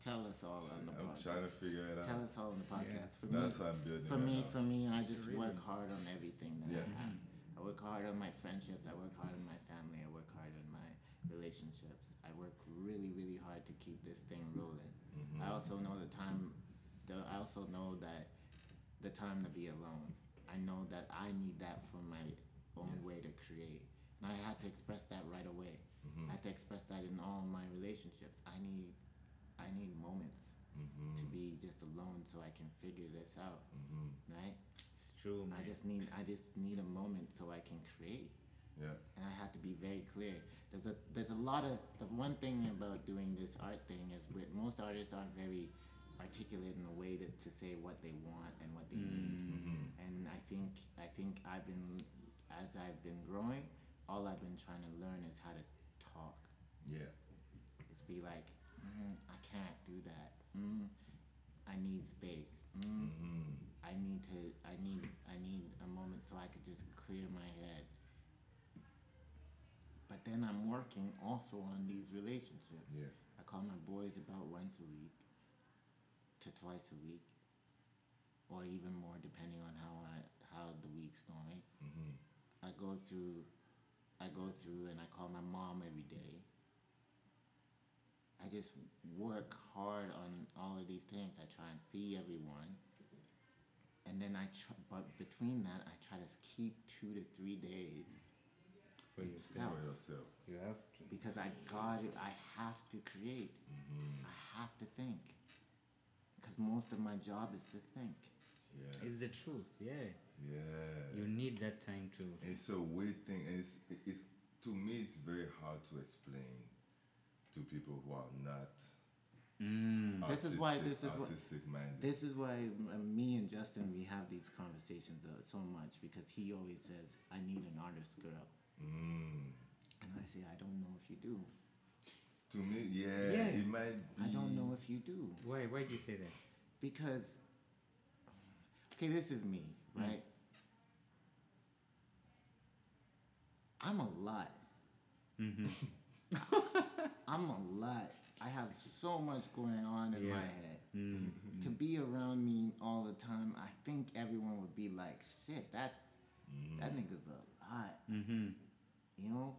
tell us all on the podcast. I'm trying to figure it out. Tell us all on the podcast. Yeah. For me, I just work hard on everything that I have. I work hard on my friendships. I work hard on my family. I work hard on my relationships. I work really, really hard to keep this thing rolling. Mm-hmm. I also know that the time to be alone. I know that I need that for my own way to create. And I had to express that right away. Mm-hmm. I had to express that in all my relationships. I need moments to be just alone so I can figure this out. Mm-hmm. Right? It's true. Man. I just need a moment so I can create. Yeah. And I have to be very clear. There's a lot of the one thing about doing this art thing is most artists aren't very articulate in a way to say what they want and what they need. Mm-hmm. And I think as I've been growing, all I've been trying to learn is how to talk. Yeah. It's be like, I can't do that. I need space. I need a moment so I could just clear my head. But then I'm working also on these relationships. Yeah. I call my boys about once a week to twice a week, or even more depending on how the week's going. Mm-hmm. I go through and I call my mom every day. I just work hard on all of these things. I try and see everyone. And then but between that, I try to keep 2 to 3 days for yourself. You have to. Because I have to create. Mm-hmm. I have to think. Because most of my job is to think. Yeah. It's the truth, yeah. You need that time too. It's a weird thing, and it's to me it's very hard to explain to people who are not artistic, This is why me and Justin, we have these conversations so much, because he always says, "I need an artist girl," and I say, "I don't know if you do." To me, it might be. I don't know if you do. Why do you say that? Because. Okay, this is me, right? I'm a lot. Mm-hmm. I'm a lot. I have so much going on in my head. Mm-hmm. To be around me all the time, I think everyone would be like, "Shit, that nigga's a lot." Mm-hmm. You know?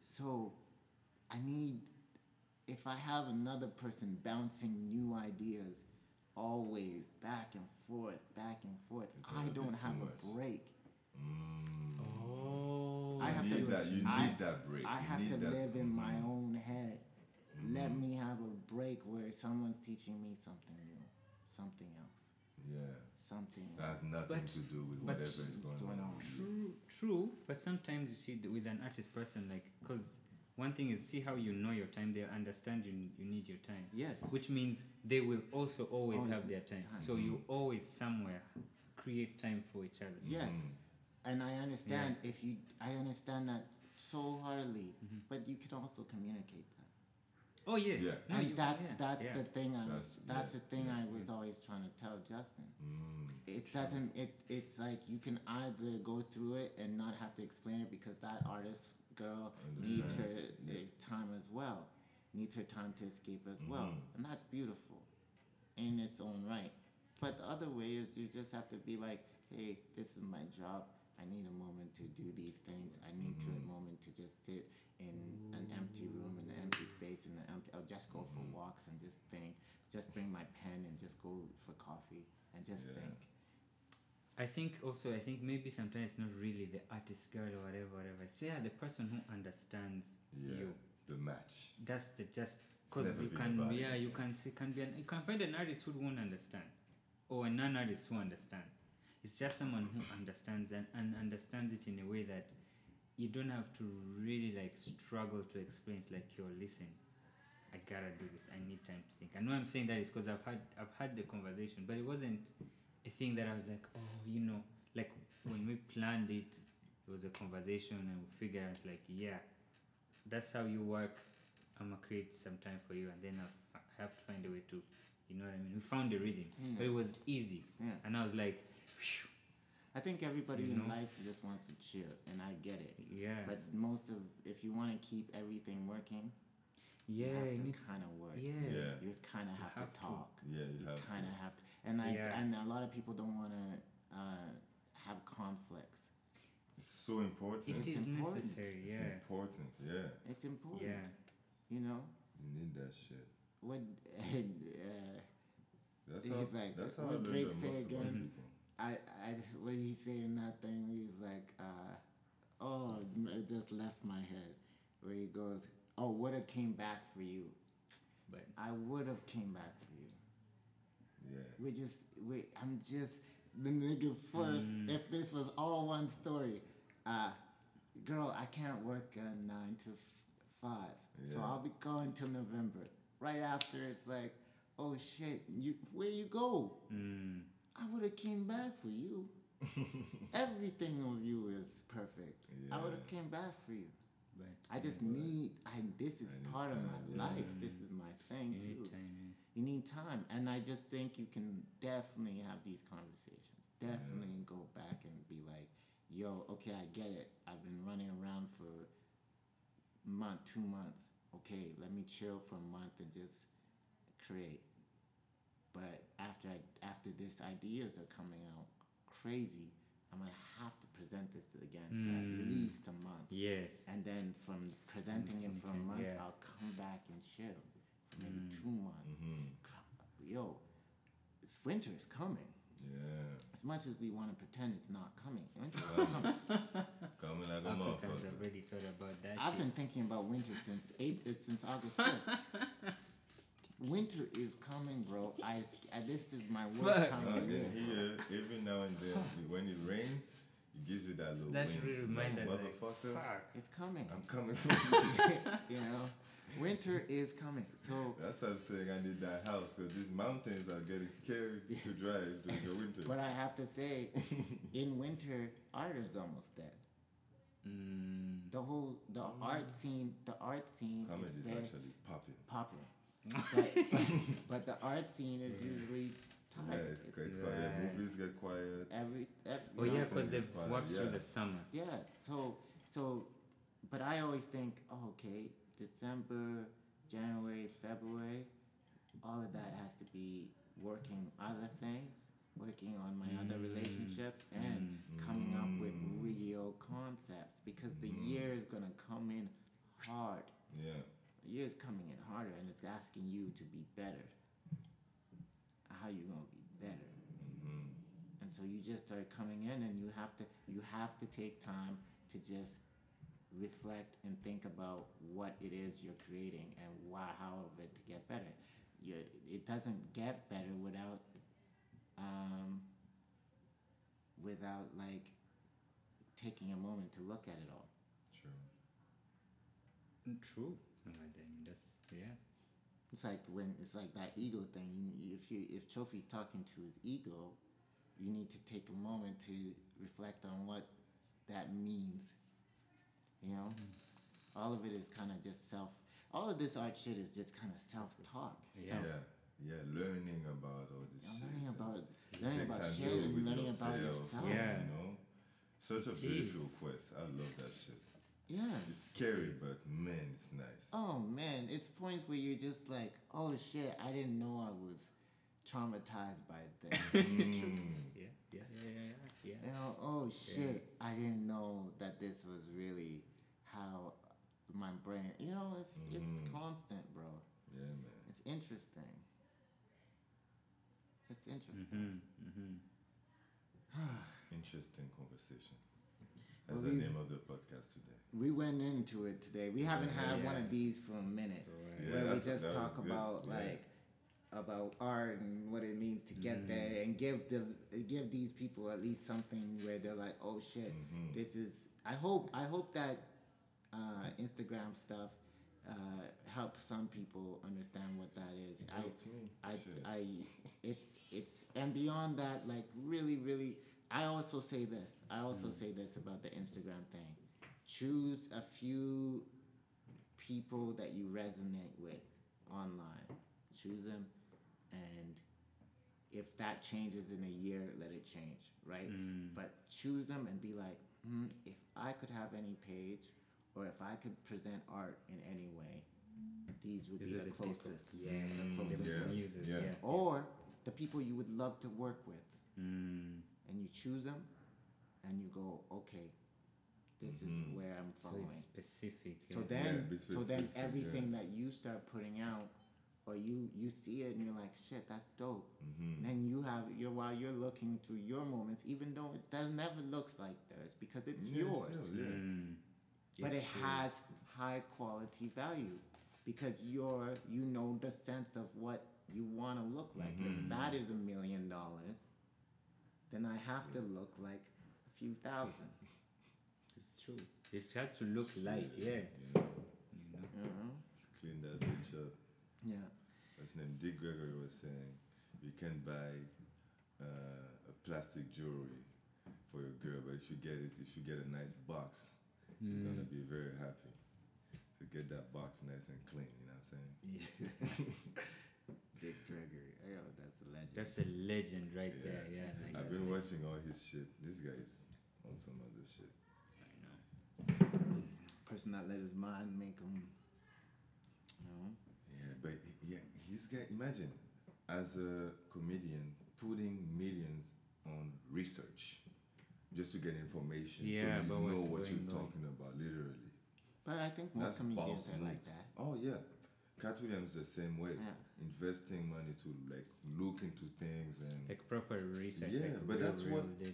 So, I need... If I have another person bouncing new ideas... always back and forth. I don't have a break. Oh, I have need that break. I have to live in my own head. Let me have a break where someone's teaching me something new, something else. Yeah, something that has nothing to do with whatever is going on. True. But sometimes you see with an artist person, like, because one thing is, see how you know your time. They understand you need your time. Yes. Which means they will also always have their time. So you always somewhere create time for each other. Yes. And I understand I understand that so heartily, but you can also communicate that. Oh yeah. Yeah. No, and that's the thing. I was always trying to tell Justin. It's like you can either go through it and not have to explain it because that artist girl needs her time as well, needs her time to escape as well, and that's beautiful, in its own right. But the other way is you just have to be like, hey, this is my job. I need a moment to do these things. I need a moment to just sit in an empty room, in an empty space, I'll just go for walks and just think. Just bring my pen and just go for coffee and just think. I think maybe sometimes it's not really the artist girl or whatever. It's just the person who understands you. It's the match. That's the just because you can find an artist who won't understand, or a non-artist who understands. It's just someone who understands and understands it in a way that you don't have to really like struggle to explain. It's like, yo, listen, I gotta do this. I need time to think. I know I'm saying that is because I've had the conversation, but it wasn't a thing that I was like, oh, you know, like when we planned it, it was a conversation and we figured out like, yeah, that's how you work. I'm gonna create some time for you, and then I have to find a way to, you know what I mean? We found the rhythm, but it was easy, and I was like, whew. I think everybody in life just wants to chill, and I get it. Yeah. But if you want to keep everything working, you have to kind of work. Yeah. You kind of have to talk. Yeah, you kind of have to. And a lot of people don't want to have conflicts. It's so important. It is necessary. Yeah. It's important. Yeah. It's important. Yeah. You know. You need that shit. What? That's how Drake said again. What did he say in that thing? He was like, oh, it just left my head. Where he goes, oh, would have came back for you. But I would have came back for you. Yeah. I'm just the nigga first. If this was all one story, girl, I can't work 9 to 5. Yeah. So I'll be going till November. Right after, it's like, oh shit, where you go? I would have came back for you. Everything of you is perfect. Yeah. I would have came back for you. But I just need, part of my life. This is my thing too. You need time. And I just think you can definitely have these conversations. Definitely go back and be like, yo, okay, I get it. I've been running around for a month, 2 months. Okay, let me chill for a month and just create. But after these ideas are coming out crazy, I'm going to have to present this again for at least a month. Yes. And then from presenting it for a month, I'll come back and chill for maybe 2 months. Mm-hmm. Yo, winter is coming. Yeah. As much as we want to pretend it's not coming. Coming like a motherfucker. I've already thought about that I've been thinking about winter since August 1st. Winter is coming, bro. This is my worst time of year. Here, every now and then, when it rains, it gives you that little wind. Really reminder, motherfucker. Like, it's coming. I'm coming for you. You know, winter is coming. So that's what I'm saying. I need that house because these mountains are getting scary to drive during the winter. But I have to say, in winter, art is almost dead. The art scene. Comedy is actually popular. But the art scene is usually tight. Yeah, it's quite quiet. Movies get quiet. Because they've watched through the summer. Yes. So, but I always think, oh, okay, December, January, February, all of that has to be working other things, working on my other relationships, and coming up with real concepts because the year is gonna come in hard. Yeah. Year's coming in harder, and it's asking you to be better. How you gonna be better? Mm-hmm. And so you just start coming in, and you have to take time to just reflect and think about what it is you're creating and how of it to get better. It doesn't get better without like taking a moment to look at it all. True. It's like that ego thing. If Trophy's talking to his ego, you need to take a moment to reflect on what that means. You know, all of it is kind of just self. all of this art shit is just kind of self-taught. Yeah, learning about all this shit. Learning about shit and learning about yourself. Yeah. You know? Such a beautiful quest. I love that shit. Yeah. It's scary, but man, it's nice. Oh, man. It's points where you're just like, oh, shit, I didn't know I was traumatized by this. Yeah. You know, oh, shit, I didn't know that this was really how my brain, you know, it's constant, bro. Yeah, man. It's interesting. Interesting conversation. That's the name of the podcast today. We went into it today. We haven't had one of these for a minute, where we just talk about about art and what it means to get there, and give these people at least something where they're like, oh shit, this is. I hope that Instagram stuff helps some people understand what that is. It's and beyond that, like really, really. I also say this about the Instagram thing. Choose a few people that you resonate with online. Choose them, and if that changes in a year, let it change, right? But choose them and be like, if I could have any page, or if I could present art in any way, these would be the closest. Yeah. Or the people you would love to work with. And you choose them, and you go, okay, this is where I'm following. So it's specific. Yeah. So then everything that you start putting out, or you see it and you're like, shit, that's dope. And then you have while you're looking through your moments, even though it never looks like theirs because it's yours. Yeah. But it's it has high quality value because you know the sense of what you want to look like. If that is $1 million. Then I have to look like a few thousand. It's true. It has to look like, You know. Let's clean that bitch up. Yeah. What's his name? Dick Gregory was saying, you can buy a plastic jewelry for your girl, but if you get a nice box, she's gonna be very happy. So get that box nice and clean. You know what I'm saying? Yeah. Dick Gregory. Oh, that's a legend. That's a legend right there. Yeah, I've been watching all his shit. This guy's on some other shit. I know. Person that let his mind make him. You know? Yeah, but he's got. Imagine, as a comedian, putting millions on research, just to get information. Yeah, so you know what you're talking about, literally. But I think most comedians are like that. Oh yeah. Cat Williams the same way, investing money to like look into things and like proper research. Yeah, like but that's what data,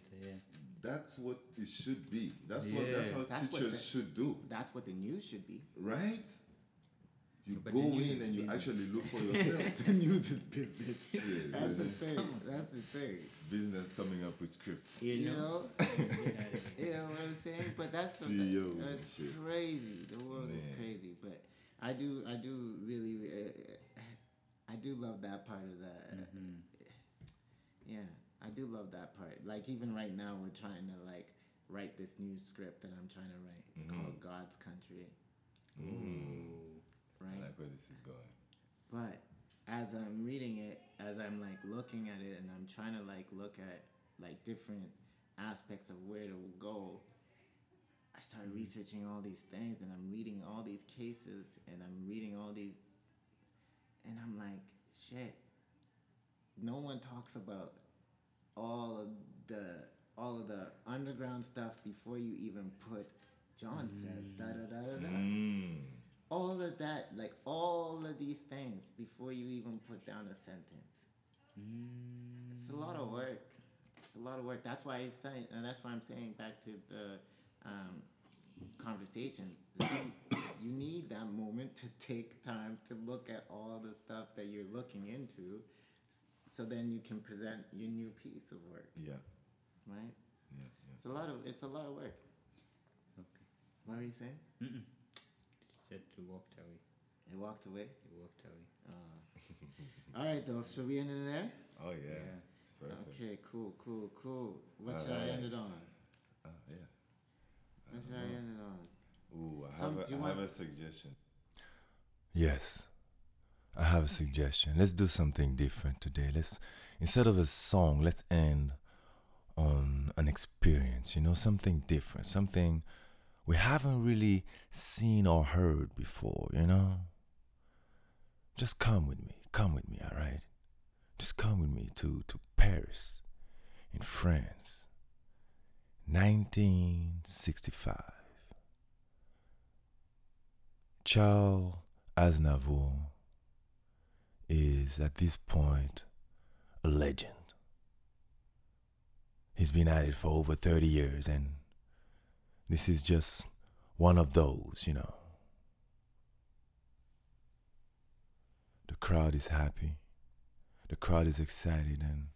that's what it should be. That's how teachers should do. That's what the news should be. Right? But go in and you actually look for yourself. The news is business. Shit, that's the thing. That's the thing. It's business coming up with scripts. You know what I'm saying? But that's something that's crazy. The world is crazy, but. I do really, I do love that part of that. Yeah, I do love that part. Like even right now, we're trying to like write this new script that I'm trying to write called God's Country. Ooh, right. I like where this is going. But as I'm reading it, as I'm like looking at it, and I'm trying to like look at like different aspects of where to go. I started researching all these things, and I'm reading all these cases, and I'm reading all these, and I'm like, shit, no one talks about all of the underground stuff before you even put John says da da da da da. All of that, like all of these things before you even put down a sentence. It's a lot of work. That's why it's saying, and that's why I'm saying back to the. Conversations. You need that moment to take time to look at all the stuff that you're looking into, so then you can present your new piece of work. Yeah. Right. Yeah. It's a lot of work. Okay. What were you saying? It said to walk away. It walked away. All right, though. Should we end it there? Oh yeah. It's perfect. Okay. Cool. What should I end it on? Yeah. I have a suggestion. Yes, I have a suggestion. Let's do something different today. Let's, instead of a song, let's end on an experience, something different, something we haven't really seen or heard before, Just come with me, all right? Just come with me to Paris in France, 1965. Charles Aznavour is, at this point, a legend. He's been at it for over 30 years, and this is just one of those, The crowd is happy, the crowd is excited, and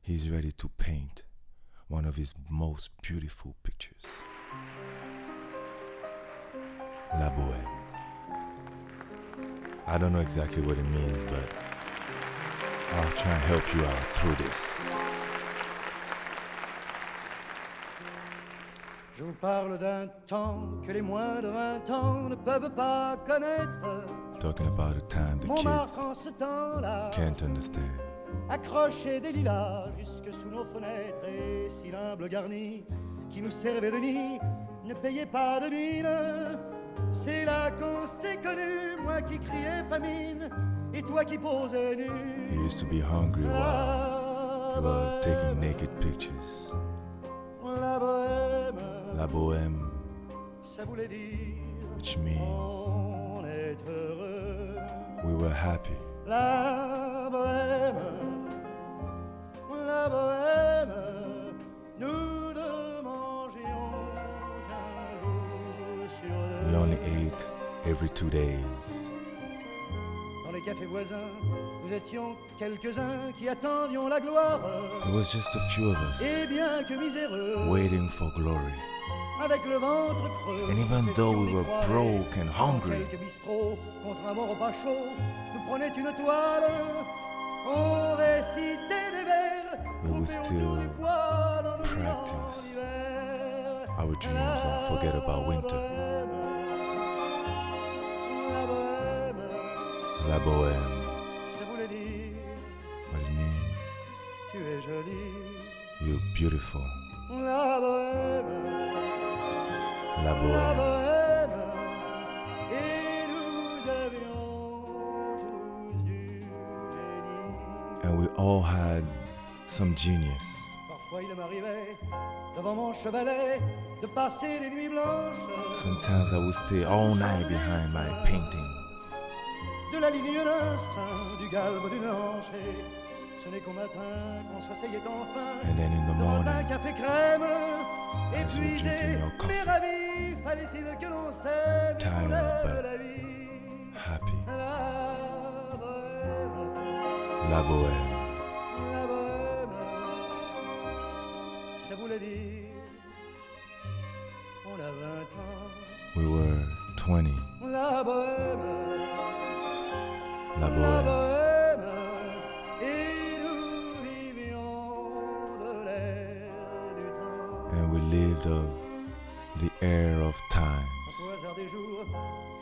he's ready to paint one of his most beautiful pictures. La Bohème. I don't know exactly what it means, but I'll try and help you out through this. Je vous parle d'un temps que les moins de 20 ans ne peuvent pas connaître. Talking about a time the kids can't understand. Accroché des lilas jusque sous nos fenêtres et si l'humble garni qui nous servait de nid ne payait pas de mine. C'est là qu'on s'est connu, moi qui criais famine, et toi qui posais nu. He used to be hungry while you were taking naked pictures. La bohème, ça voulait dire, which means we were happy. La bohème, nous ne mangions qu'un jour sur deux. We only ate every 2 days. Dans les cafés voisins, nous étions quelques-uns qui attendions la gloire. It was just a few of us, et bien que miséreux, waiting for glory. Avec le ventre creux, and even though we were broke and hungry, quelques bistrots contre un bon repas chaud, nous prenait une toile, on récitait des vers, we would still practice our dreams and forget about winter. La bohème. What it means? Tu es jolie. You're beautiful. La bohème. La bohème. Et nous avions tous du génie. And we all had some genius. Parfois il m'arrivait devant mon chevalet de passer les nuits blanches. Sometimes I would stay all night behind my painting. De la ligne d'un sein, du galbe d'une hanche, ce n'est qu'au matin qu'on s'asseyait enfin. And then in the morning, un café crème, épuisé, mais ravi, fallait-il que l'on s'aime, tired but happy. La bohème. La bohème. Ça voulait dire, on a 20 ans. We were 20. La bohème. La bohème, et nous vivions de l'air du temps. And we lived of the air of time. Au hasard des jours,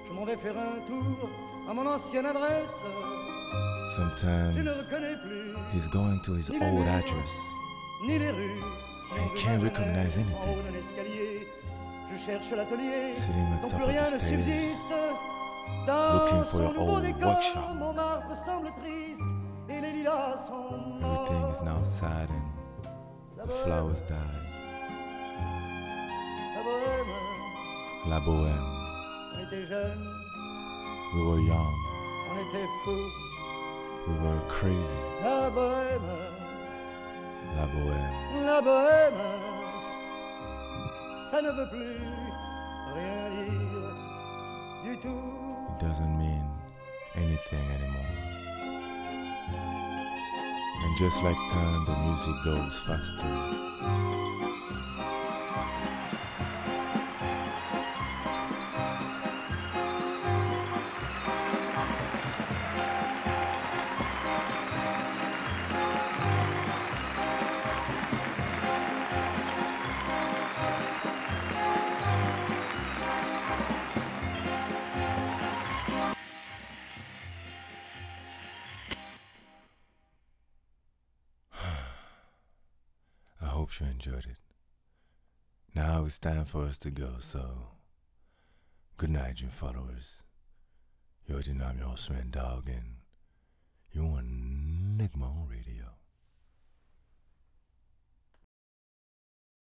je m'en vais faire un tour à mon ancienne adresse. Sometimes je ne reconnais plus, he's going to his old address, ni les rues, and can't recognize anything. Je cherche l'atelier, dont plus rien ne subsiste. Looking for your old workshop. Everything is now sad and the flowers died. La bohème. We were young. We were crazy. La bohème. La bohème. Ça ne veut plus rien dire du tout. Doesn't mean anything anymore. And just like time, the music goes faster. hope you enjoyed it. Now it's time for us to go, so good night, Dream Followers. You already know I'm your host, man, dog, and you on Nigma on Radio.